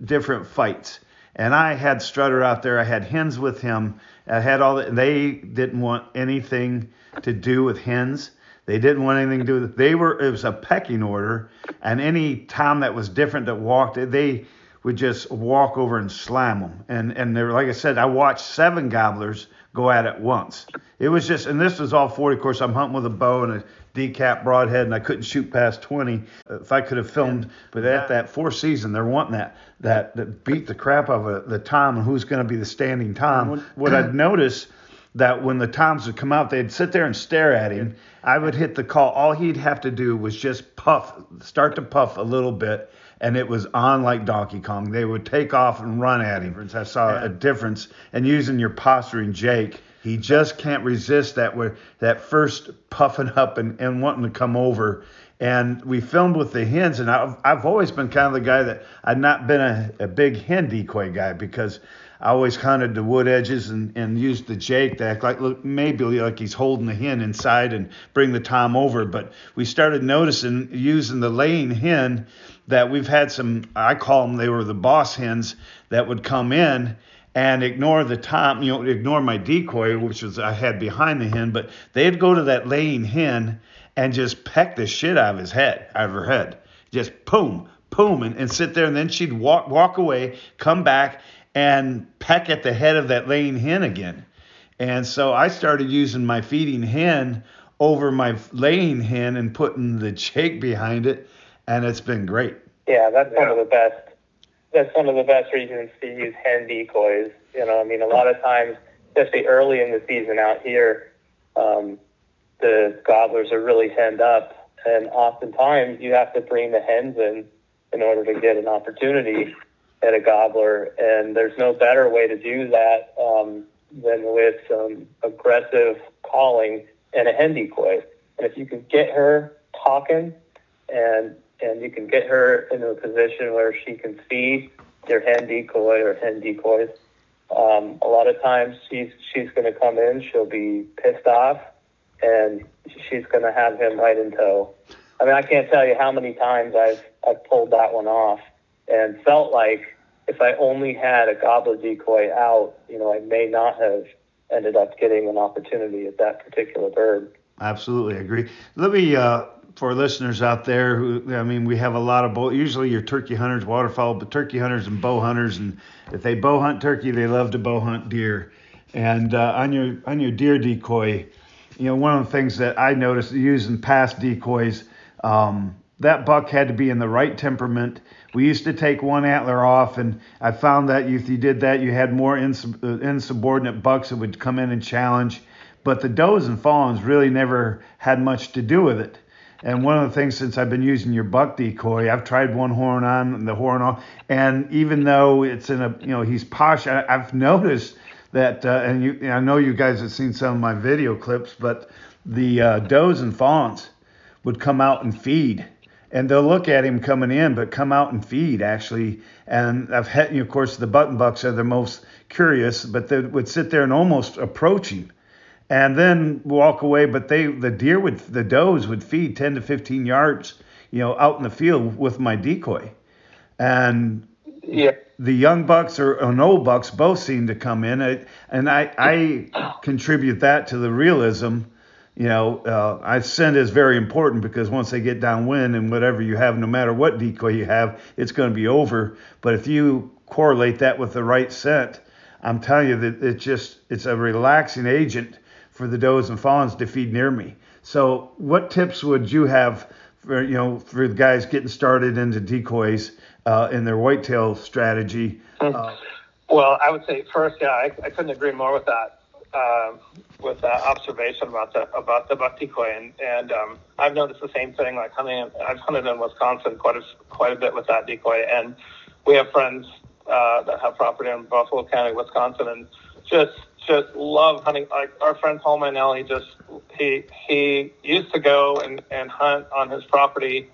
different fights. And I had Strutter out there. I had hens with him. I had all the, they didn't want anything to do with hens. They didn't want anything to do with, they were, it was a pecking order. And any tom that was different that walked, they would just walk over and slam them. And, and they were, like I said, I watched seven gobblers go at it once. It was just, and this was all forty. Of course, I'm hunting with a bow and a decap broadhead, and I couldn't shoot past twenty. If I could have filmed, but at that fourth season, they're wanting that, that, that beat the crap out of the tom and who's going to be the standing tom. What I'd noticed that when the toms would come out, they'd sit there and stare at him. I would hit the call. All he'd have to do was just puff, start to puff a little bit, and it was on like Donkey Kong. They would take off and run at him. I saw a difference. And using your posturing, Jake, he just can't resist that that first puffing up and, and wanting to come over. And we filmed with the hens, and I've, I've always been kind of the guy that I've not been a, a big hen decoy guy because I always hunted the wood edges and, and used the Jake to act like look, maybe like he's holding the hen inside and bring the tom over. But we started noticing using the laying hen that we've had some, I call them, they were the boss hens that would come in and ignore the tom, you know, ignore my decoy, which was I had behind the hen, but they'd go to that laying hen and just peck the shit out of his head, out of her head, just boom, boom, and, and sit there. And then she'd walk, walk away, come back, and peck at the head of that laying hen again. And so I started using my feeding hen over my laying hen and putting the Jake behind it, and it's been great. Yeah, that's yeah. one of the best. That's one of the best reasons to use hen decoys. You know, I mean, a lot of times, especially early in the season out here, um, the gobblers are really henned up, and oftentimes you have to bring the hens in in order to get an opportunity at a gobbler, and there's no better way to do that um, than with some aggressive calling and a hen decoy. And if you can get her talking, and and you can get her into a position where she can feed your hen decoy or hen decoys, um, a lot of times she's she's going to come in. She'll be pissed off, and she's going to have him right in tow. I mean, I can't tell you how many times I've I've pulled that one off and felt like. If I only had a gobbler decoy out, you know, I may not have ended up getting an opportunity at that particular bird. Absolutely agree. Let me, uh, for listeners out there, who I mean, we have a lot of bow. Usually, your turkey hunters, waterfowl, but turkey hunters and bow hunters, and if they bow hunt turkey, they love to bow hunt deer. And uh, on your on your deer decoy, you know, one of the things that I noticed using past decoys, um, that buck had to be in the right temperament. We used to take one antler off, and I found that if you did that, you had more insub- insubordinate bucks that would come in and challenge. But the does and fawns really never had much to do with it. And one of the things since I've been using your buck decoy, I've tried one horn on and the horn off, and even though it's in a, you know, he's posh, I, I've noticed that, uh, and, you, and I know you guys have seen some of my video clips, but the uh, does and fawns would come out and feed. And they'll look at him coming in, but come out and feed, actually. And I've had, you know, of course, the button bucks are the most curious, but they would sit there and almost approach him and then walk away. But they, the deer would, the does would feed ten to fifteen yards, you know, out in the field with my decoy. And yeah. The young bucks or, or old bucks both seem to come in. And I, I contribute that to the realism you know, uh, I scent is very important because once they get downwind and whatever you have, no matter what decoy you have, it's going to be over. But if you correlate that with the right scent, I'm telling you that it just, it's a relaxing agent for the does and fawns to feed near me. So what tips would you have for, you know, for the guys getting started into decoys uh, in their whitetail strategy? Uh, well, I would say first, yeah, I, I couldn't agree more with that. Uh, with uh, observation about the about the buck decoy, and and um, I've noticed the same thing. Like hunting, I've hunted in Wisconsin quite a quite a bit with that decoy, and we have friends uh, that have property in Buffalo County, Wisconsin, and just just love hunting. Like our friend Holman L, he just he he used to go and, and hunt on his property,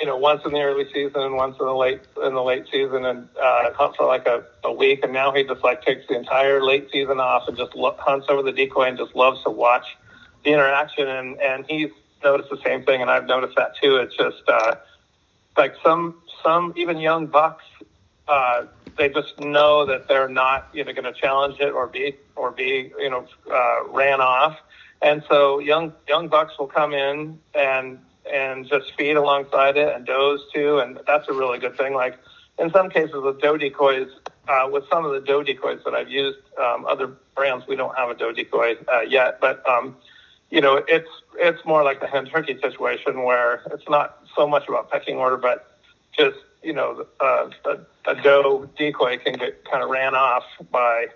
you know, once in the early season and once in the late in the late season, and uh, hunt for like a, a week. And now he just like takes the entire late season off and just lo- hunts over the decoy and just loves to watch the interaction. And, and he's noticed the same thing, and I've noticed that too. It's just uh, like some some even young bucks, uh, they just know that they're not you know going to challenge it or be or be you know uh, ran off, and so young young bucks will come in and. and just feed alongside it, and does too, and that's a really good thing. Like in some cases with doe decoys, uh, with some of the doe decoys that I've used, um, other brands, we don't have a doe decoy uh, yet, but um, you know, it's it's more like the hen turkey situation where it's not so much about pecking order, but just you know, uh, a, a doe decoy can get kind of ran off by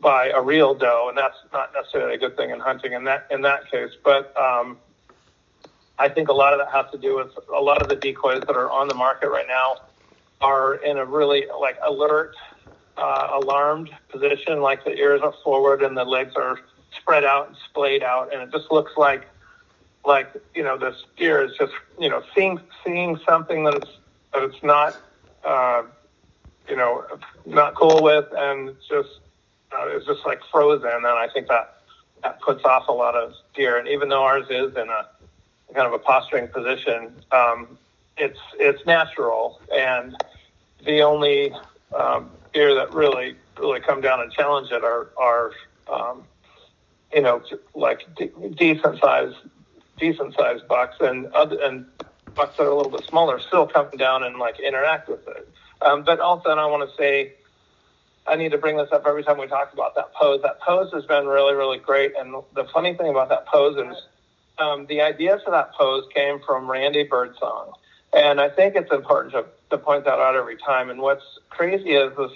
by a real doe, and that's not necessarily a good thing in hunting in that in that case, but. Um, I think a lot of that has to do with a lot of the decoys that are on the market right now are in a really like alert, uh, alarmed position. Like the ears are forward and the legs are spread out and splayed out, and it just looks like, like you know, this deer is just you know seeing seeing something that it's that it's not, uh, you know, not cool with, and it's just uh, it's just like frozen. And I think that that puts off a lot of deer. And even though ours is in a kind of a posturing position, um, it's it's natural, and the only um, deer that really really come down and challenge it are are um, you know like de- decent sized decent sized bucks, and other and bucks that are a little bit smaller still come down and like interact with it. Um, but also, and I want to say, I need to bring this up every time we talk about that pose. That pose has been really really great, and the funny thing about that pose is. Um, the idea for that pose came from Randy Birdsong, and I think it's important to, to point that out every time. And what's crazy is, is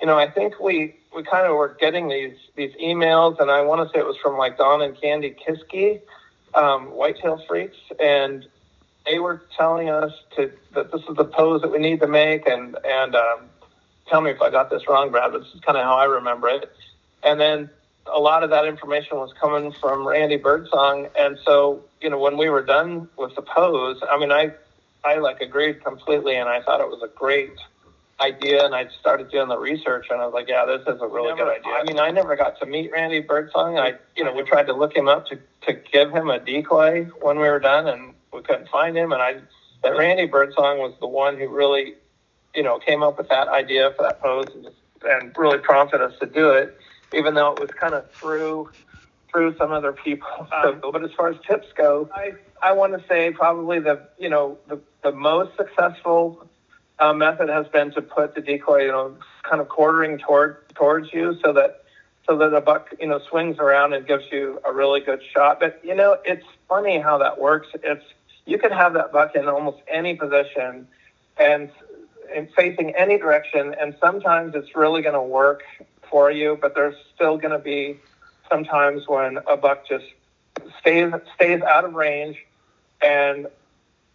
you know, I think we, we kind of were getting these these emails, and I want to say it was from like Don and Candy Kiske, um, Whitetail Freaks, and they were telling us to that this is the pose that we need to make, and and um, tell me if I got this wrong, Brad, but this is kind of how I remember it. And then a lot of that information was coming from Randy Birdsong. And so, you know, when we were done with the pose, I mean, I, I like agreed completely, and I thought it was a great idea. And I started doing the research, and I was like, yeah, this is a really never, good idea. I mean, I never got to meet Randy Birdsong. I, you know, we tried to look him up to, to give him a decoy when we were done, and we couldn't find him. And I, that Randy Birdsong was the one who really, you know, came up with that idea for that pose and, and really prompted us to do it. Even though it was kind of through through some other people. Um, so, but as far as tips go, I, I want to say probably the you know the, the most successful uh, method has been to put the decoy you know kind of quartering toward towards you so that so that a buck you know swings around and gives you a really good shot. But you know it's funny how that works. It's you could have that buck in almost any position and, and facing any direction, and sometimes it's really going to work for you, but there's still going to be sometimes when a buck just stays stays out of range and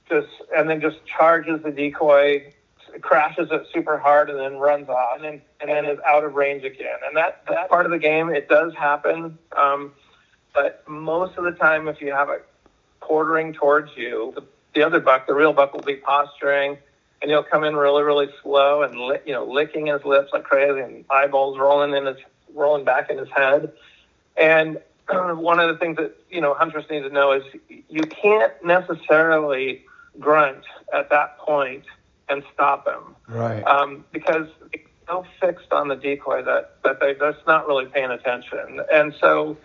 just and then just charges the decoy, crashes it super hard, and then runs off, and then and then is out of range again. And that that's part of the game. It does happen, um, but most of the time, if you have it quartering towards you, the, the other buck, the real buck, will be posturing. And he'll come in really, really slow, and you know, licking his lips like crazy, and eyeballs rolling in his, rolling back in his head. And one of the things that you know hunters need to know is you can't necessarily grunt at that point and stop him, right? Um, because they're so fixed on the decoy that that they, they're just not really paying attention. And so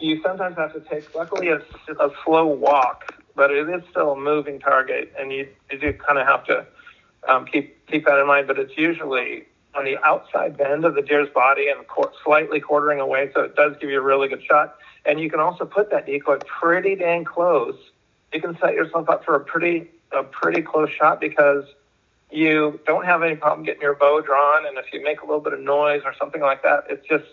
you sometimes have to take, luckily, a, a slow walk, but it is still a moving target, and you, you do kind of have to um, keep keep that in mind. But it's usually on the outside bend of the deer's body and cor- slightly quartering away, so it does give you a really good shot. And you can also put that decoy pretty dang close. You can set yourself up for a pretty a pretty close shot because you don't have any problem getting your bow drawn, and if you make a little bit of noise or something like that, it's just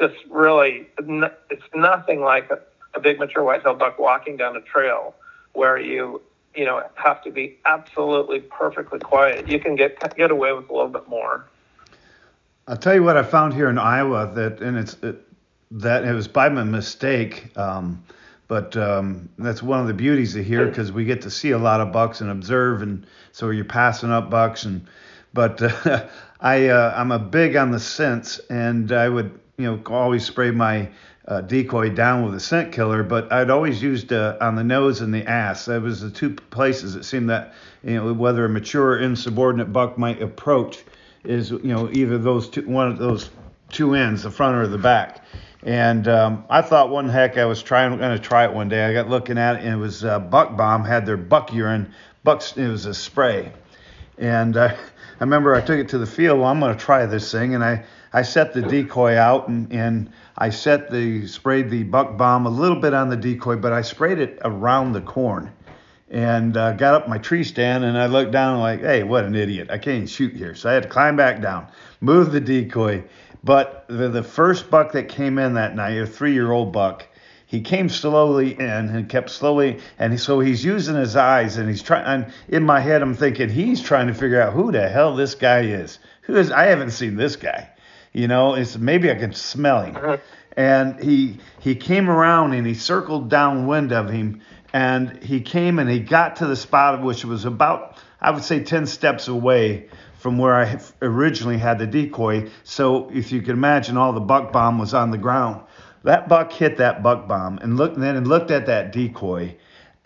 just really, it's nothing like a, a big mature whitetail buck walking down a trail where you, you know, have to be absolutely perfectly quiet. You can get get away with a little bit more. I'll tell you what I found here in Iowa that, and it's it, that it was by my mistake, um, but um, that's one of the beauties of here because we get to see a lot of bucks and observe, and so you're passing up bucks. And but uh, I uh, I'm a big on the scents, and I would you know always spray my uh, decoy down with a scent killer, but I'd always used uh, on the nose and the ass. That was the two places it seemed that you know whether a mature or insubordinate buck might approach. Is you know either those two, one of those two ends, the front or the back, and um, I thought one heck I was trying going to try it one day. I got looking at it and it was uh, Buck Bomb had their buck urine, bucks it was a spray, and uh, I remember I took it to the field. Well, I'm going to try this thing, and I I set the decoy out and and I set the sprayed the Buck Bomb a little bit on the decoy, but I sprayed it around the corn. And uh, got up my tree stand, and I looked down like, hey, what an idiot. I can't even shoot here. So I had to climb back down, move the decoy. But the, the first buck that came in that night, a three-year-old buck, he came slowly in and kept slowly. And so he's using his eyes, and he's trying. In my head, I'm thinking, he's trying to figure out who the hell this guy is. Who is? I haven't seen this guy. You know, it's maybe I can smell him. And he he came around, and he circled downwind of him. And he came and he got to the spot, which was about, I would say, ten steps away from where I originally had the decoy. So if you can imagine, all the buck bomb was on the ground. That buck hit that buck bomb and looked, and then looked at that decoy.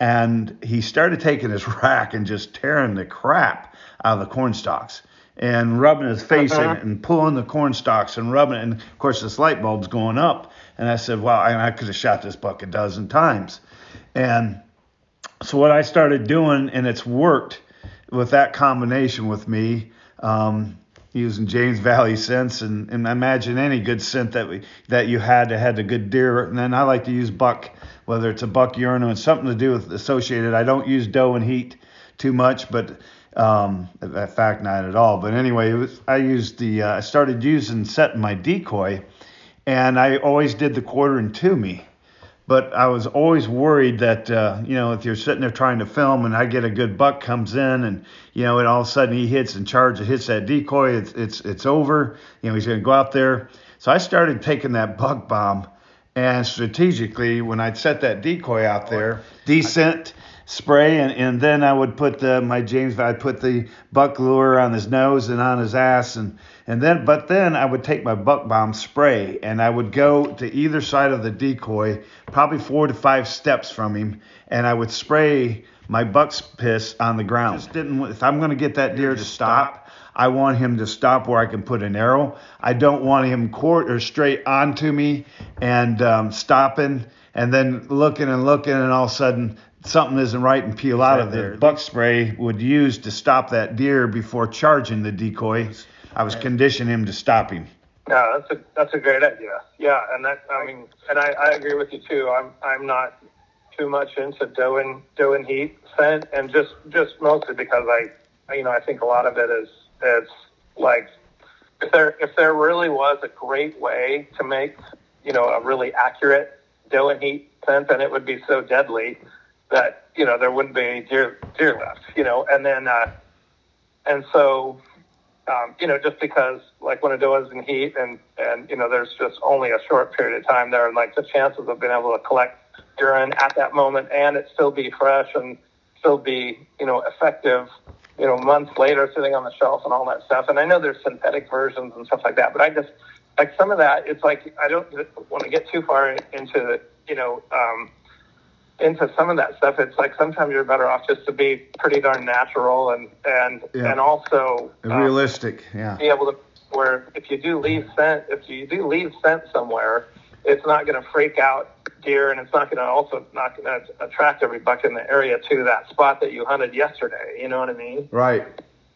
And he started taking his rack and just tearing the crap out of the corn stalks and rubbing his face uh-huh. in it and pulling the corn stalks and rubbing it. And, of course, this light bulb's going up. And I said, wow, I could have shot this buck a dozen times. And so what I started doing, and it's worked with that combination with me, um, using James Valley scents, and, and imagine any good scent that we, that you had that had a good deer. And then I like to use buck, whether it's a buck urine or something to do with associated. I don't use doe and heat too much, but um, in fact, not at all. But anyway, it was, I used the uh, I started using setting my decoy, and I always did the quarter and to me. But I was always worried that, uh, you know, if you're sitting there trying to film and I get a good buck comes in and, you know, and all of a sudden he hits and charges, hits that decoy, it's it's it's over. You know, he's going to go out there. So I started taking that buck bomb and strategically when I'd set that decoy out there, descent, spray, and, and then I would put the, my James, I'd put the buck lure on his nose and on his ass. And, and then, but then I would take my buck bomb spray and I would go to either side of the decoy, probably four to five steps from him. And I would spray my buck's piss on the ground. Just didn't, if I'm going to get that deer to stop, I want him to stop where I can put an arrow. I don't want him court or straight onto me and um, stopping and then looking and looking and all of a sudden something isn't right and peel out of there. Buck spray would use to stop that deer before charging the decoy. I was conditioning him to stop him. No, that's a that's a great idea. Yeah, and that I mean, and I, I agree with you too. I'm I'm not too much into doe and doe and heat scent, and just just mostly because I you know I think a lot of it is it's like if there if there really was a great way to make you know a really accurate doe and heat scent, then it would be so deadly that you know there wouldn't be any deer deer left, you know, and then uh, and so um, you know just because like when a doe is in heat and and you know there's just only a short period of time there, and like the chances of being able to collect urine at that moment and it still be fresh and still be you know effective, you know months later sitting on the shelf and all that stuff. And I know there's synthetic versions and stuff like that, but I just like some of that. It's like I don't want to get too far into you know. Um, into some of that stuff. It's like sometimes you're better off just to be pretty darn natural and and yeah. and also um, realistic. Yeah, be able to where if you do leave scent if you do leave scent somewhere, it's not going to freak out deer, and it's not going to also not going to attract every buck in the area to that spot that you hunted yesterday. You know what I mean? Right.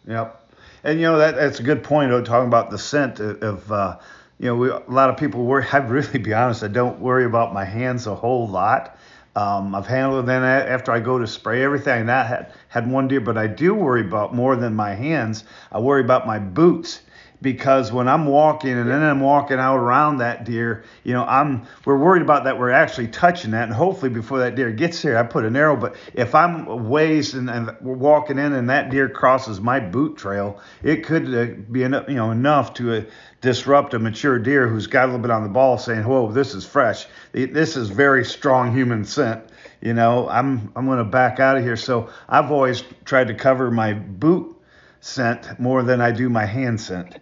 Yep. And you know that that's a good point. Talking about the scent of, uh, you know, we, a lot of people worry. I really, be honest, I don't worry about my hands a whole lot. Um, I've handled it then after I go to spray everything. I had had one deer, but I do worry about more than my hands. I worry about my boots. Because when I'm walking and then I'm walking out around that deer, you know, I'm we're worried about that. We're actually touching that. And hopefully before that deer gets here, I put an arrow. But if I'm ways and, and we're walking in and that deer crosses my boot trail, it could uh, be enough, you know, enough to uh, disrupt a mature deer who's got a little bit on the ball saying, whoa, this is fresh. This is very strong human scent. You know, I'm I'm going to back out of here. So I've always tried to cover my boot scent more than I do my hand scent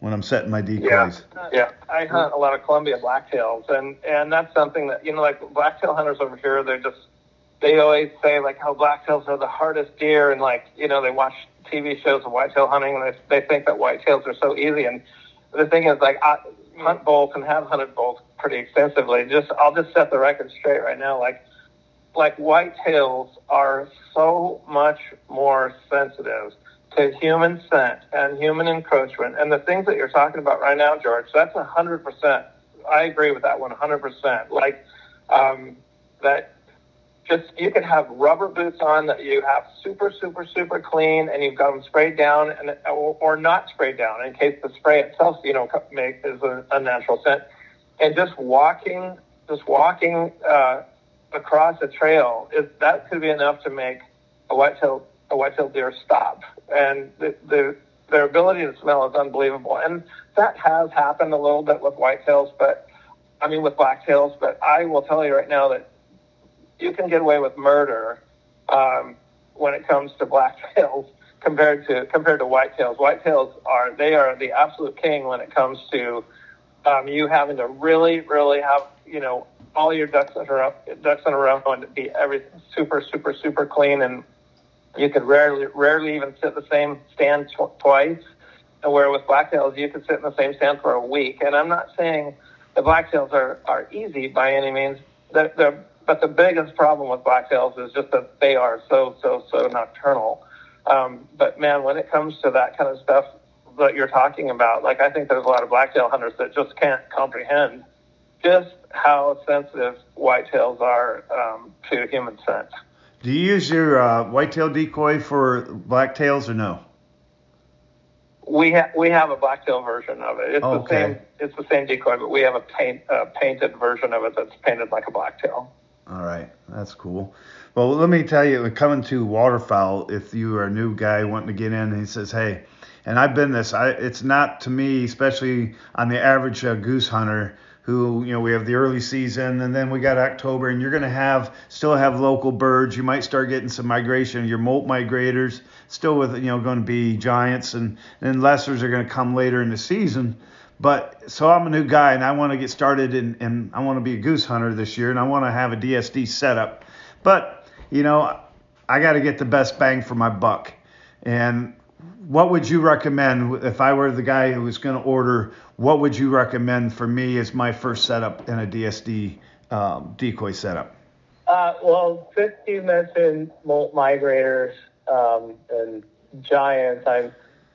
when I'm setting my decoys. Yeah, yeah. I hunt a lot of Columbia blacktails, and, and that's something that, you know, like blacktail hunters over here, they're just, they always say, like, how blacktails are the hardest deer, and, like, you know, they watch T V shows of whitetail hunting, and they, they think that whitetails are so easy, and the thing is, like, I hunt bulls and have hunted bulls pretty extensively. Just, I'll just set the record straight right now, like, like, whitetails are so much more sensitive to human scent and human encroachment. And the things that you're talking about right now, George, that's one hundred percent. I agree with that one one hundred percent. Like, um, that just, you could have rubber boots on that you have super, super, super clean, and you've got them sprayed down and or, or not sprayed down in case the spray itself, you know, make, is a, a natural scent. And just walking, just walking uh, across a trail, is, that could be enough to make a whitetail a whitetail deer stop, and the, the, their ability to smell is unbelievable. And that has happened a little bit with whitetails, but I mean with blacktails. But I will tell you right now that you can get away with murder um, when it comes to blacktails compared to compared to whitetails. Whitetails are they are the absolute king when it comes to um, you having to really, really have you know all your ducks in a row, ducks in a row, and be everything super, super, super clean. And you could rarely, rarely even sit the same stand tw- twice. And where with blacktails, you could sit in the same stand for a week. And I'm not saying the blacktails are, are easy by any means. They're, they're, but the biggest problem with blacktails is just that they are so, so, so nocturnal. Um, but man, when it comes to that kind of stuff that you're talking about, like I think there's a lot of blacktail hunters that just can't comprehend just how sensitive whitetails are um, to human scent. Do you use your uh, whitetail decoy for blacktails or no? We have we have a blacktail version of it. It's okay. the same. It's the same decoy, but we have a paint uh, painted version of it that's painted like a blacktail. All right, that's cool. Well, let me tell you, coming to waterfowl, if you are a new guy wanting to get in, and he says, "Hey," and I've been this. I it's not to me, especially on the average uh, goose hunter. Who, you know, we have the early season and then we got October, and you're going to have still have local birds. You might start getting some migration. Your molt migrators still with, you know, going to be giants, and then lessers are going to come later in the season. But so I'm a new guy and I want to get started, and, and I want to be a goose hunter this year, and I want to have a D S D setup. But, you know, I got to get the best bang for my buck. And what would you recommend if I were the guy who was going to order? What would you recommend for me as my first setup in a D S D um, decoy setup? Uh, well, since you mentioned molt migrators um, and giants, I'm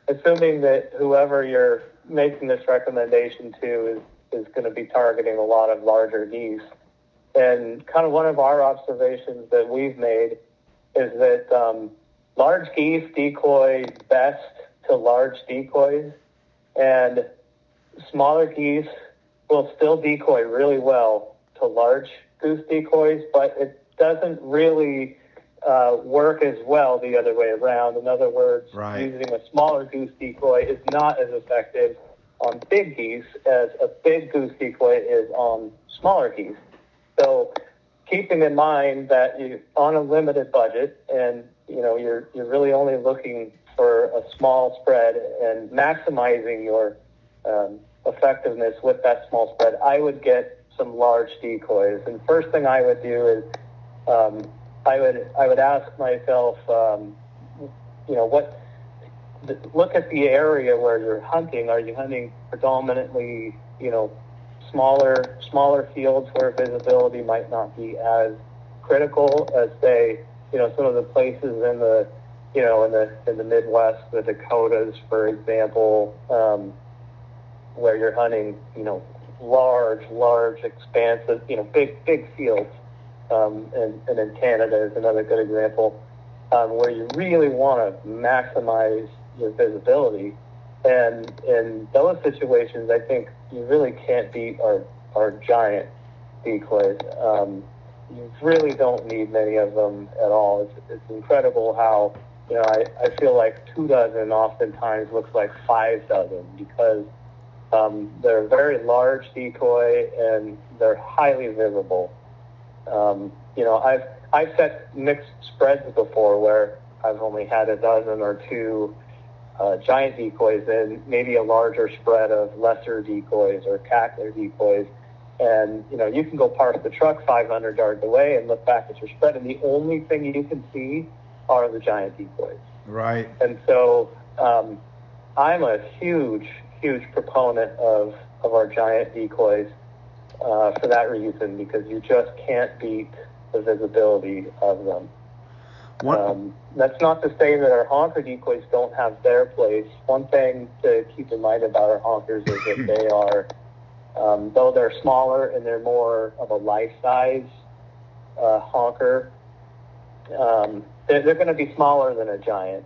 assuming that whoever you're making this recommendation to is, is going to be targeting a lot of larger geese. And kind of one of our observations that we've made is that um, large geese decoy best to large decoys, and smaller geese will still decoy really well to large goose decoys, but it doesn't really uh, work as well the other way around. In other words, right. Using a smaller goose decoy is not as effective on big geese as a big goose decoy is on smaller geese. So keeping in mind that you're on a limited budget and you know, you're you're really only looking for a small spread and maximizing your um, effectiveness with that small spread, I would get some large decoys. And first thing I would do is um, I would I would ask myself, um, you know, what look at the area where you're hunting. Are you hunting predominantly, you know, smaller smaller fields where visibility might not be as critical as, say, you know, some of the places in the, you know, in the in the Midwest, the Dakotas, for example, um, where you're hunting, you know, large, large, expansive, you know, big, big fields. Um, and, and in Canada is another good example, um, where you really want to maximize your visibility. And in those situations, I think you really can't beat our, our giant decoys. Um, you really don't need many of them at all. It's, it's incredible how, you know, I, I feel like two dozen oftentimes looks like five dozen because um, they're a very large decoy and they're highly visible. Um, you know, I've, I've set mixed spreads before where I've only had a dozen or two uh, giant decoys and maybe a larger spread of lesser decoys or cackler decoys. And, you know, you can go park the truck five hundred yards away and look back at your spread, and the only thing you can see are the giant decoys. Right. And so um, I'm a huge, huge proponent of, of our giant decoys. Uh, for that reason, because you just can't beat the visibility of them. Um, that's not to say that our honker decoys don't have their place. One thing to keep in mind about our honkers is that they are, um, though they're smaller and they're more of a life-size uh, honker, um, they're, they're going to be smaller than a giant.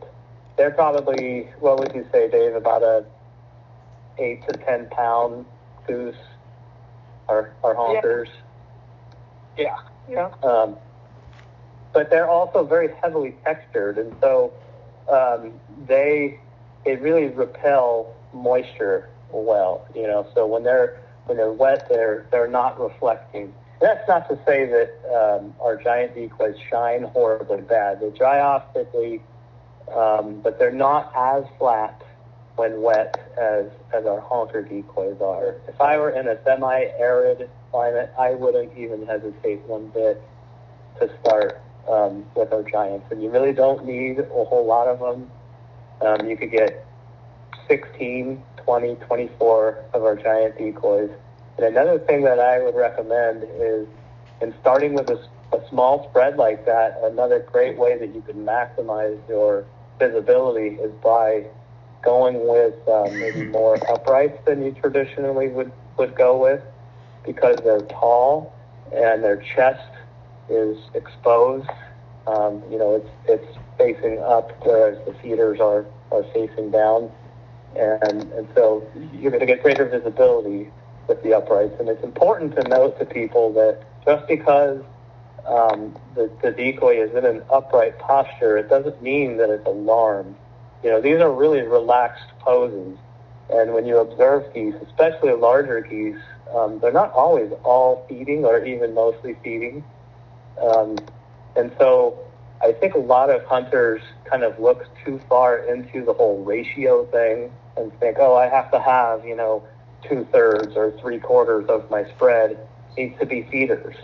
They're probably, what would you say, Dave, about a eight to ten pound goose. Our, our honkers. Yeah. Yeah. Um, but they're also very heavily textured, and so um, they they really repel moisture well. You know, so when they're when they're wet, they're they're not reflecting. That's not to say that um, our giant decoys shine horribly bad. They dry off quickly, um, but they're not as flat when wet as as our honker decoys are. If I were in a semi-arid climate, I wouldn't even hesitate one bit to start um, with our giants. And you really don't need a whole lot of them. Um, you could get sixteen, twenty, twenty-four of our giant decoys. And another thing that I would recommend is, in starting with a, a small spread like that, another great way that you can maximize your visibility is by going with um, maybe more uprights than you traditionally would, would go with, because they're tall and their chest is exposed. Um, you know, it's it's facing up, whereas the feeders are, are facing down. And, and so you're going to get greater visibility with the uprights. And it's important to note to people that just because um, the, the decoy is in an upright posture, it doesn't mean that it's alarmed. You know, these are really relaxed poses, and when you observe geese, especially larger geese, um, they're not always all feeding or even mostly feeding. Um, and so I think a lot of hunters kind of look too far into the whole ratio thing and think, oh, I have to have, you know, two-thirds or three-quarters of my spread needs to be feeders.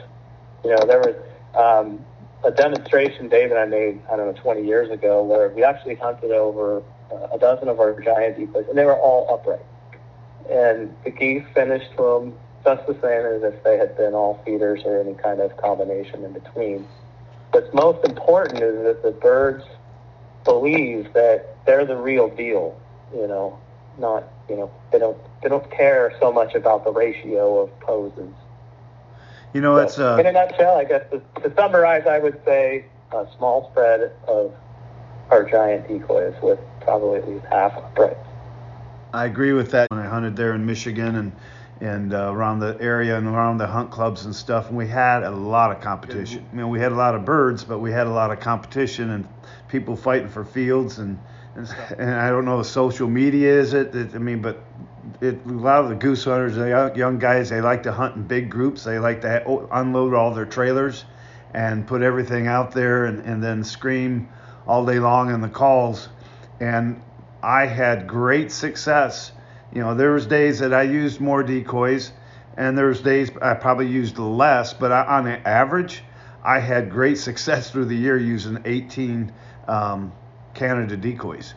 You know, there was... Um, a demonstration Dave and I made, I don't know, twenty years ago, where we actually hunted over a dozen of our giant decoys, and they were all upright. And the geese finished them just the same as if they had been all feeders or any kind of combination in between. What's most important is that the birds believe that they're the real deal, you know, not, you know, they don't, they don't care so much about the ratio of poses. You know, that's uh, in a nutshell, I guess, to, to summarize, I would say a small spread of our giant decoys with probably at least half upright. I agree with that. When I hunted there in Michigan and and uh, around the area and around the hunt clubs and stuff, and we had a lot of competition. I mean, we had a lot of birds, but we had a lot of competition and people fighting for fields and and, and I don't know, social media is it? it I mean, but. It, a lot of the goose hunters, the young guys, they like to hunt in big groups. They like to ha- unload all their trailers and put everything out there and, and then scream all day long in the calls. And I had great success. You know, there was days that I used more decoys, and there was days I probably used less. But I, on average, I had great success through the year using eighteen um, Canada decoys.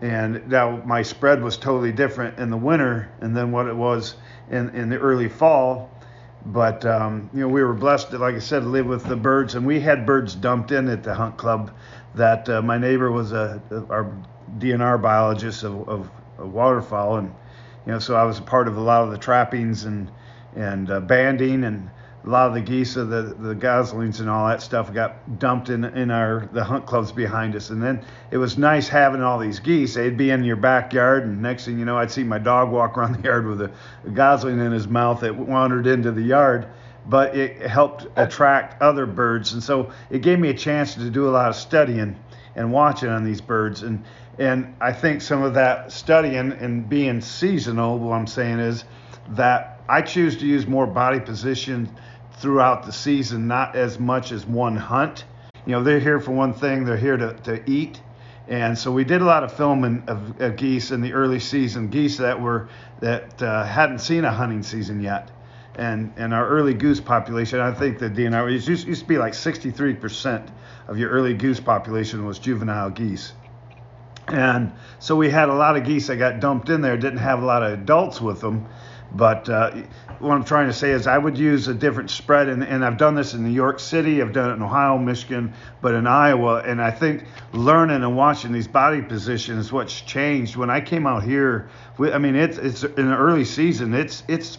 And that my spread was totally different in the winter and then what it was in, in the early fall. But, um, you know, we were blessed, to, like I said, to live with the birds. And we had birds dumped in at the hunt club that uh, my neighbor was a, a our D N R biologist of, of, of waterfowl. And, you know, so I was a part of a lot of the trappings and and uh, banding, and a lot of the geese, of the, the goslings and all that stuff got dumped in in our the hunt clubs behind us. And then it was nice having all these geese. They'd be in your backyard, and next thing you know, I'd see my dog walk around the yard with a, a gosling in his mouth that wandered into the yard. But it helped attract other birds, and so it gave me a chance to do a lot of studying and watching on these birds. And and I think some of that studying and being seasonal, what I'm saying is that I choose to use more body position throughout the season, not as much as one hunt. You know, they're here for one thing, they're here to, to eat. And so we did a lot of filming of, of geese in the early season, geese that were that uh, hadn't seen a hunting season yet. And and our early goose population, I think the D N R, it used, used to be like sixty-three percent of your early goose population was juvenile geese. And so we had a lot of geese that got dumped in there, didn't have a lot of adults with them. But uh, what I'm trying to say is I would use a different spread, and, and I've done this in New York City, I've done it in Ohio, Michigan, but in Iowa, and I think learning and watching these body positions is what's changed. When I came out here, I mean, it's it's in the early season, it's it's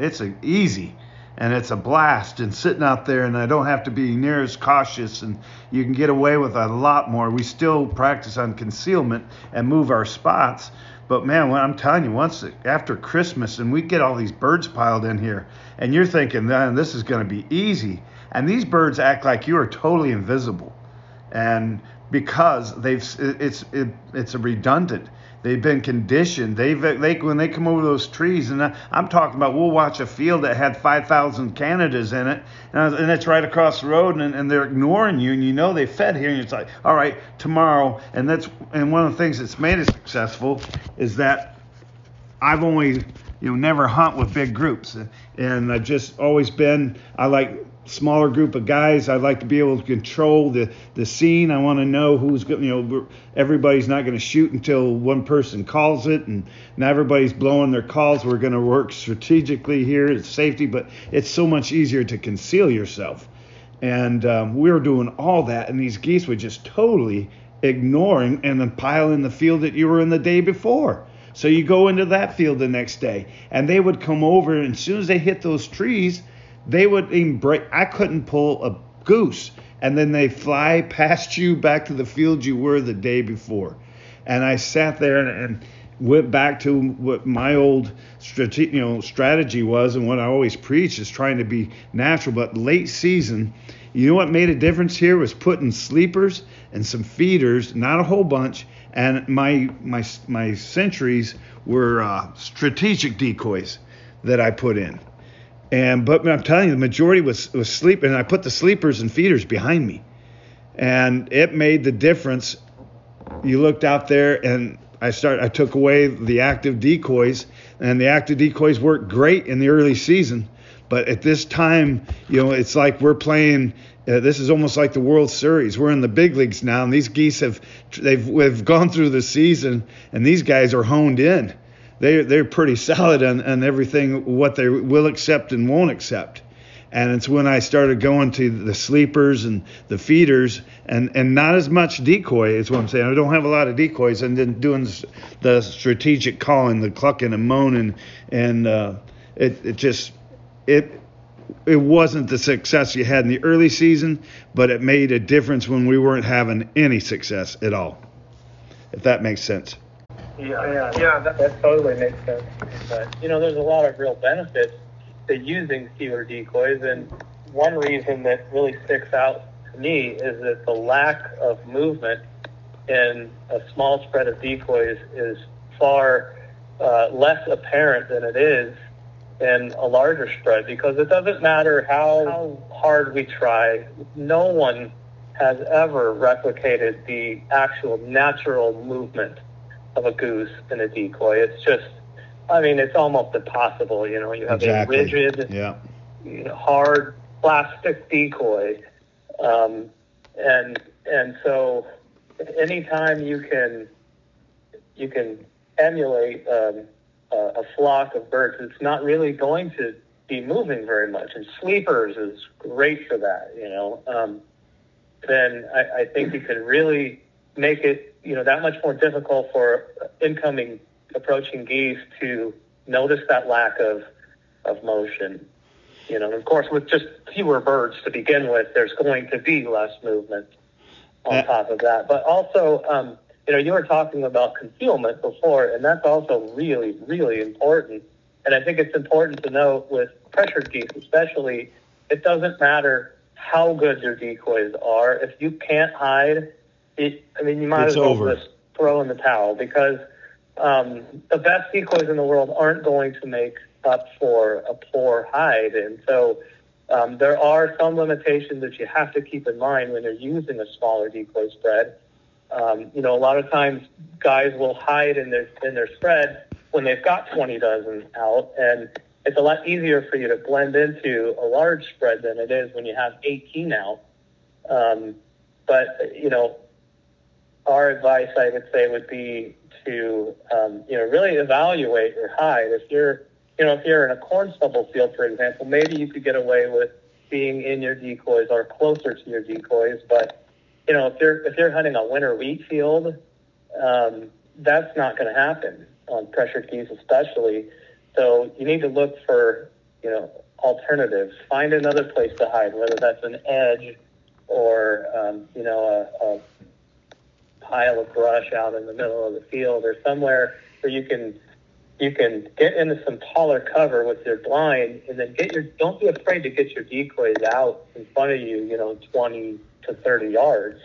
it's a, easy, and it's a blast, and sitting out there, and I don't have to be near as cautious, and you can get away with a lot more. We still practice on concealment and move our spots. But man, when I'm telling you, once after Christmas, and we get all these birds piled in here, and you're thinking, man, this is going to be easy. And these birds act like you are totally invisible, and because they've it's it, it's a redundant. They've been conditioned. They've they when they come over those trees, and I, I'm talking about we'll watch a field that had five thousand Canadas in it, and, I was, and it's right across the road, and, and they're ignoring you, and you know they fed here, and it's like, all right, tomorrow. And that's and one of the things that's made it successful is that I've only you know never hunt with big groups, and, and I've just always been I like. Smaller group of guys. I'd like to be able to control the the scene. I want to know who's going, you know, everybody's not going to shoot until one person calls it, and now everybody's blowing their calls. We're going to work strategically here. It's safety, but it's so much easier to conceal yourself. And um, we were doing all that, and these geese were just totally ignoring and then pile in the field that you were in the day before. So you go into that field the next day, and they would come over, and as soon as they hit those trees, they would embrace. I couldn't pull a goose, and then they fly past you back to the field you were the day before. And I sat there and, and went back to what my old strate- you know, strategy was, and what I always preached is trying to be natural. But late season, you know what made a difference here was putting sleepers and some feeders, not a whole bunch. And my my my sentries were uh, strategic decoys that I put in. And but I'm telling you, the majority was was sleep, and I put the sleepers and feeders behind me, and it made the difference. You looked out there, and I started. I took away the active decoys, and the active decoys worked great in the early season. But at this time, you know, it's like we're playing. Uh, this is almost like the World Series. We're in the big leagues now, and these geese have they've we've gone through the season, and these guys are honed in. They they're pretty solid on, on everything what they will accept and won't accept, and it's when I started going to the sleepers and the feeders and, and not as much decoy is what I'm saying. I don't have a lot of decoys, and then doing the strategic calling, the clucking and moaning, and uh, it it just it it wasn't the success you had in the early season, but it made a difference when we weren't having any success at all. If that makes sense. Yeah, yeah, yeah that, that totally makes sense. But, you know, there's a lot of real benefits to using feeder decoys, and one reason that really sticks out to me is that the lack of movement in a small spread of decoys is far uh, less apparent than it is in a larger spread, because it doesn't matter how, how hard we try, no one has ever replicated the actual natural movement of a goose and a decoy. It's just, I mean, it's almost impossible. You know, you have exactly. a rigid, yeah. you know, hard plastic decoy, um, and and so anytime you can you can emulate um, a, a flock of birds. It's not really going to be moving very much, and sleepers is great for that, you know. Um, then I, I think you can really make it, you know, that much more difficult for incoming approaching geese to notice that lack of of motion. You know, and of course, with just fewer birds to begin with, there's going to be less movement on yeah. top of that. But also, um, you know, you were talking about concealment before, and that's also really, really important. And I think it's important to note with pressured geese especially, it doesn't matter how good your decoys are. If you can't hide, it, I mean, you might it's as well over. just throw in the towel, because um, the best decoys in the world aren't going to make up for a poor hide. And so um, there are some limitations that you have to keep in mind when you're using a smaller decoy spread. Um, you know, a lot of times guys will hide in their in their spread when they've got twenty dozen out, and it's a lot easier for you to blend into a large spread than it is when you have eighteen out. Um, but, you know, our advice, I would say, would be to, um, you know, really evaluate your hide. If you're You know, if you're in a corn stubble field, for example, maybe you could get away with being in your decoys or closer to your decoys. But, you know, if you're if you're hunting a winter wheat field, um, that's not going to happen on pressured geese especially. So you need to look for, you know, alternatives. Find another place to hide, whether that's an edge or, um, you know, a, a pile of brush out in the middle of the field, or somewhere where you can... You can get into some taller cover with your blind, and then get your. Don't be afraid to get your decoys out in front of you. You know, twenty to thirty yards.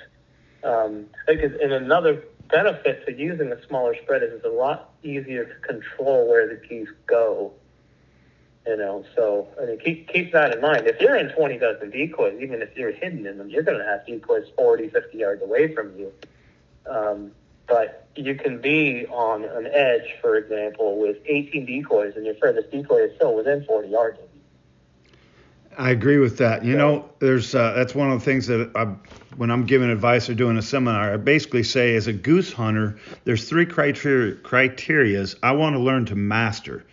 Um, because and another benefit to using a smaller spread is it's a lot easier to control where the geese go. You know, so I mean, keep keep that in mind. If you're in twenty dozen decoys, even if you're hidden in them, you're going to have decoys forty, fifty yards away from you. Um, But you can be on an edge, for example, with eighteen decoys, and your furthest decoy is still within forty yards of you. I agree with that. You so, know, there's uh, that's one of the things that I, when I'm giving advice or doing a seminar, I basically say, as a goose hunter, there's three criteria criterias I want to learn to master.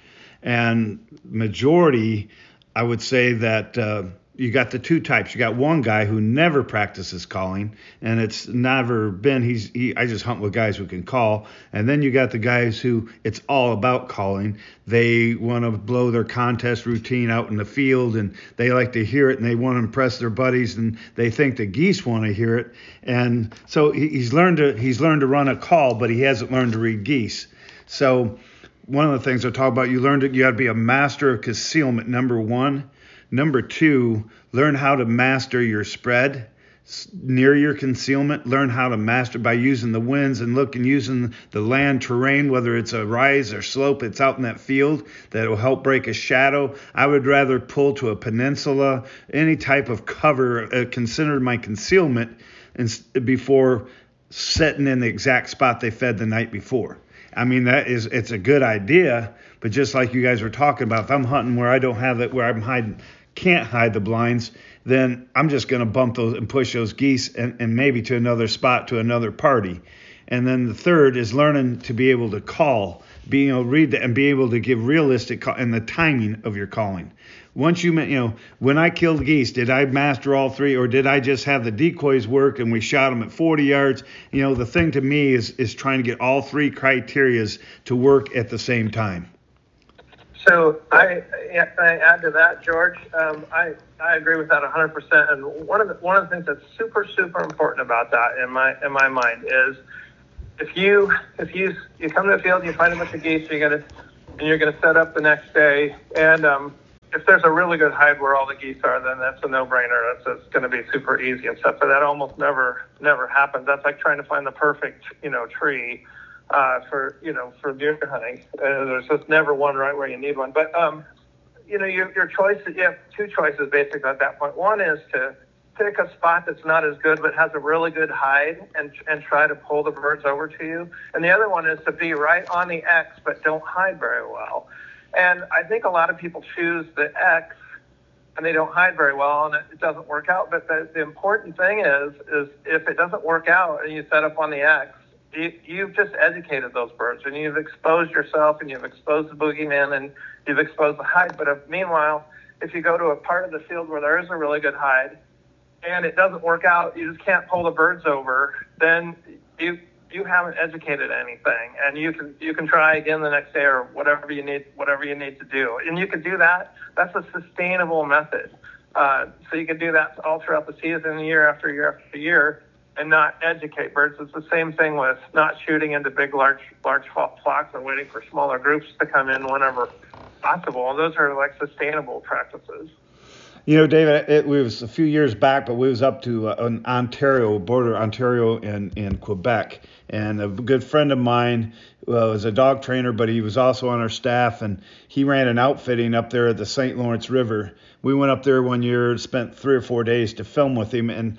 And majority, I would say that uh, you got the two types. You got one guy who never practices calling, and it's never been, he's, he, I just hunt with guys who can call. And then you got the guys who it's all about calling. They want to blow their contest routine out in the field, and they like to hear it, and they want to impress their buddies, and they think the geese want to hear it. And so he, he's learned to, he's learned to run a call, but he hasn't learned to read geese. So one of the things I talk about, you learned it, you got to be a master of concealment, number one. Number two, learn how to master your spread near your concealment. Learn how to master by using the winds and look and using the land terrain, whether it's a rise or slope, it's out in that field that will help break a shadow. I would rather pull to a peninsula, any type of cover, uh, consider my concealment and, before setting in the exact spot they fed the night before. I mean, that is, it's a good idea, but just like you guys were talking about, if I'm hunting where I don't have it, where I'm hiding, can't hide the blinds, then I'm just going to bump those and push those geese and, and maybe to another spot, to another party. And then the third is learning to be able to call, being able to read that and be able to give realistic call and the timing of your calling. Once you, you know, when I killed geese, did I master all three, or did I just have the decoys work and we shot them at forty yards? You know, the thing to me is is trying to get all three criterias to work at the same time. So I, I add to that, George. Um, I I agree with that one hundred percent. And one of the one of the things that's super super important about that in my in my mind is if you if you you come to the field, you find a bunch of geese, you're gonna and you're gonna set up the next day, and um. If there's a really good hide where all the geese are, then that's a no-brainer. That's, that's going to be super easy and stuff. But that almost never, never happens. That's like trying to find the perfect, you know, tree uh, for, you know, for deer hunting. Uh, there's just never one right where you need one. But, um, you know, your, your choice, you have two choices basically at that point. One is to pick a spot that's not as good but has a really good hide and and try to pull the birds over to you. And the other one is to be right on the X but don't hide very well. And I think a lot of people choose the X, and they don't hide very well, and it doesn't work out. But the, the important thing is, is if it doesn't work out and you set up on the X, you, you've just educated those birds, and you've exposed yourself, and you've exposed the boogeyman, and you've exposed the hide. But if, meanwhile, if you go to a part of the field where there is a really good hide, and it doesn't work out, you just can't pull the birds over, then you you haven't educated anything, and you can you can try again the next day or whatever you need whatever you need to do, and you can do that. That's a sustainable method. Uh, so you can do that all throughout the season, year after year after year, and not educate birds. It's the same thing with not shooting into big, large, large flocks and waiting for smaller groups to come in whenever possible. And those are like sustainable practices. You know, David, it was a few years back, but we was up to uh, an Ontario border, Ontario and, and Quebec. And a good friend of mine uh, was a dog trainer, but he was also on our staff, and he ran an outfitting up there at the Saint Lawrence River. We went up there one year, spent three or four days to film with him, and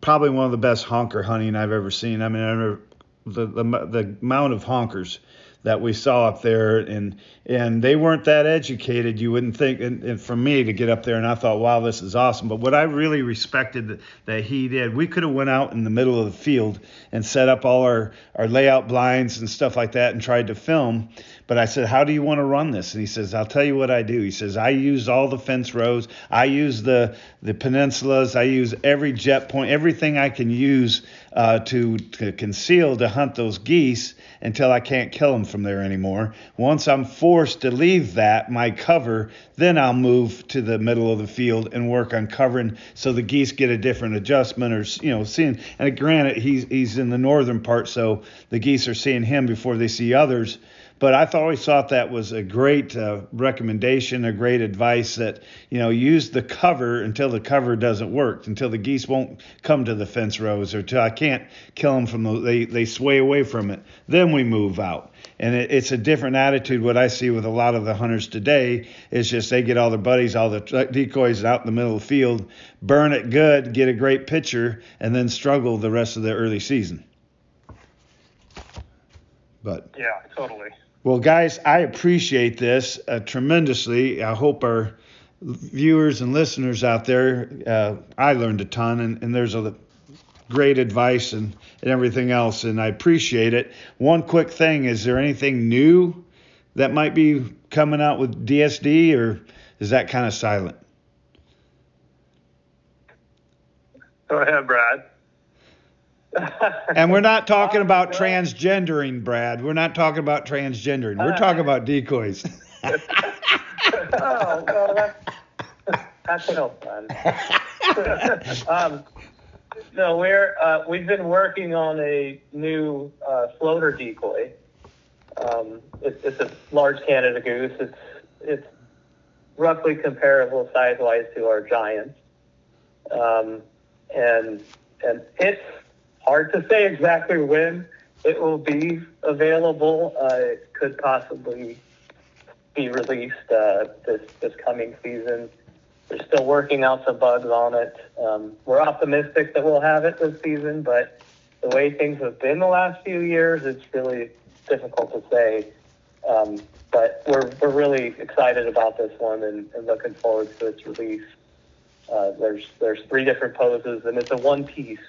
probably one of the best honker hunting I've ever seen. I mean, I remember the, the, the amount of honkers that we saw up there, and and they weren't that educated, you wouldn't think, and, and for me to get up there, and I thought, wow, this is awesome. But what I really respected that, that he did, we could have went out in the middle of the field and set up all our, our layout blinds and stuff like that and tried to film. But I said, how do you want to run this? And he says, I'll tell you what I do. He says, I use all the fence rows, I use the the peninsulas, I use every jet point, everything I can use uh, to, to conceal to hunt those geese until I can't kill them from there anymore. Once I'm forced to leave that, my cover, then I'll move to the middle of the field and work on covering so the geese get a different adjustment or, you know, seeing. And granted, he's, he's in the northern part, so the geese are seeing him before they see others. But I always thought that was a great uh, recommendation, a great advice that, you know, use the cover until the cover doesn't work, until the geese won't come to the fence rows or till I can't kill them from the, they, they sway away from it. Then we move out. And it, it's a different attitude. What I see with a lot of the hunters today is just they get all their buddies, all the decoys out in the middle of the field, burn it good, get a great picture, and then struggle the rest of the early season. But yeah, totally. Well, guys, I appreciate this uh, tremendously. I hope our viewers and listeners out there, uh, I learned a ton, and, and there's a great advice and, and everything else, and I appreciate it. One quick thing, is there anything new that might be coming out with D S D, or is that kind of silent? Go ahead, Brad. And we're not talking about transgendering, Brad. We're not talking about transgendering. We're talking about decoys. Oh, well, that's, that's no fun. um, no, we're uh, we've been working on a new uh, floater decoy. Um, it, it's a large Canada goose. It's it's roughly comparable size-wise to our giant, um, and and it's. Hard to say exactly when it will be available. Uh, it could possibly be released uh, this this coming season. We're still working out some bugs on it. Um, we're optimistic that we'll have it this season, but the way things have been the last few years, it's really difficult to say. Um, but we're we're really excited about this one and, and looking forward to its release. Uh, there's there's three different poses, and it's a one piece.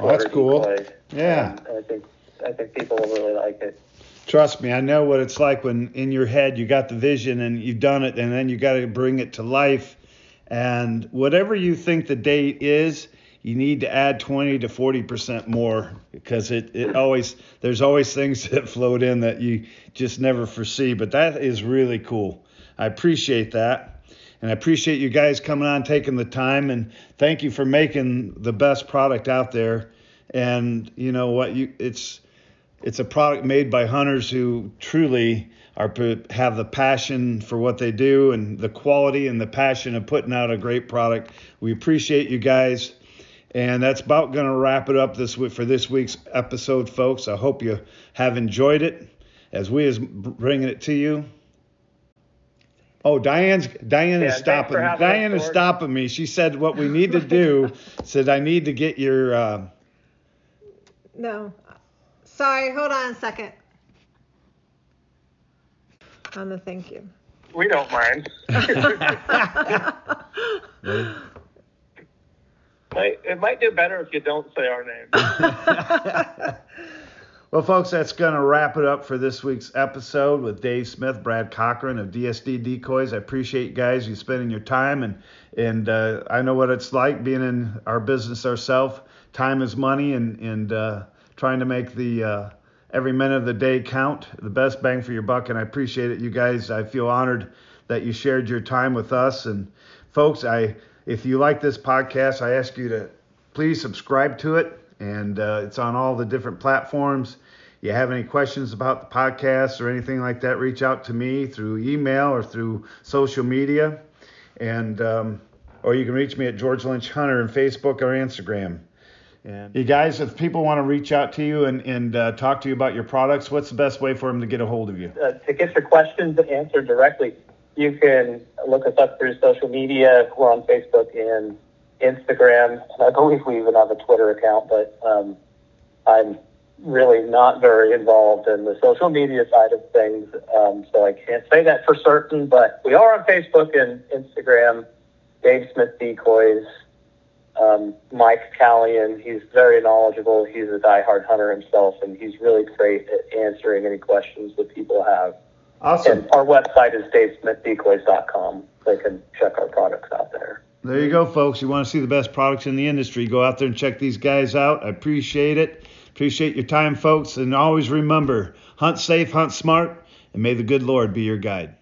Oh, that's cool. Yeah. Um, I think I think people will really like it. Trust me, I know what it's like when in your head you got the vision and you've done it, and then you got to bring it to life. And whatever you think the date is, you need to add twenty to forty percent more, because it, it always there's always things that float in that you just never foresee. But that is really cool. I appreciate that. And I appreciate you guys coming on, taking the time, and thank you for making the best product out there. And you know what? You it's it's a product made by hunters who truly are have the passion for what they do, and the quality and the passion of putting out a great product. We appreciate you guys, and that's about going to wrap it up this week for this week's episode, folks. I hope you have enjoyed it as we is bringing it to you. Oh, Diane's Diane yeah, is stopping. Diane is stopping me. She said, "What we need to do." Said, "I need to get your." Uh... No, sorry. Hold on a second. On the thank you. We don't mind. It might do better if you don't say our name. Well, folks, that's going to wrap it up for this week's episode with Dave Smith, Brad Cochran of D S D Decoys. I appreciate you guys, you spending your time, and and uh, I know what it's like being in our business ourselves. Time is money, and and uh, trying to make the uh, every minute of the day count, the best bang for your buck. And I appreciate it, you guys. I feel honored that you shared your time with us. And folks, I if you like this podcast, I ask you to please subscribe to it. And uh, it's on all the different platforms. You have any questions about the podcast or anything like that, reach out to me through email or through social media. And um, or you can reach me at George Lynch Hunter on Facebook or Instagram. And you guys, if people want to reach out to you and, and uh, talk to you about your products, what's the best way for them to get a hold of you? Uh, to get your questions answered directly, you can look us up through social media. We're on Facebook and Instagram, and I believe we even have a Twitter account, but um, I'm really not very involved in the social media side of things, um, so I can't say that for certain, but we are on Facebook and Instagram, Dave Smith Decoys. um, Mike Callion, he's very knowledgeable, he's a diehard hunter himself, and he's really great at answering any questions that people have. Awesome. And our website is dave smith decoys dot com. They can check our products out there. There you go, folks. You want to see the best products in the industry, go out there and check these guys out. I appreciate it. Appreciate your time, folks. And always remember, hunt safe, hunt smart, and may the good Lord be your guide.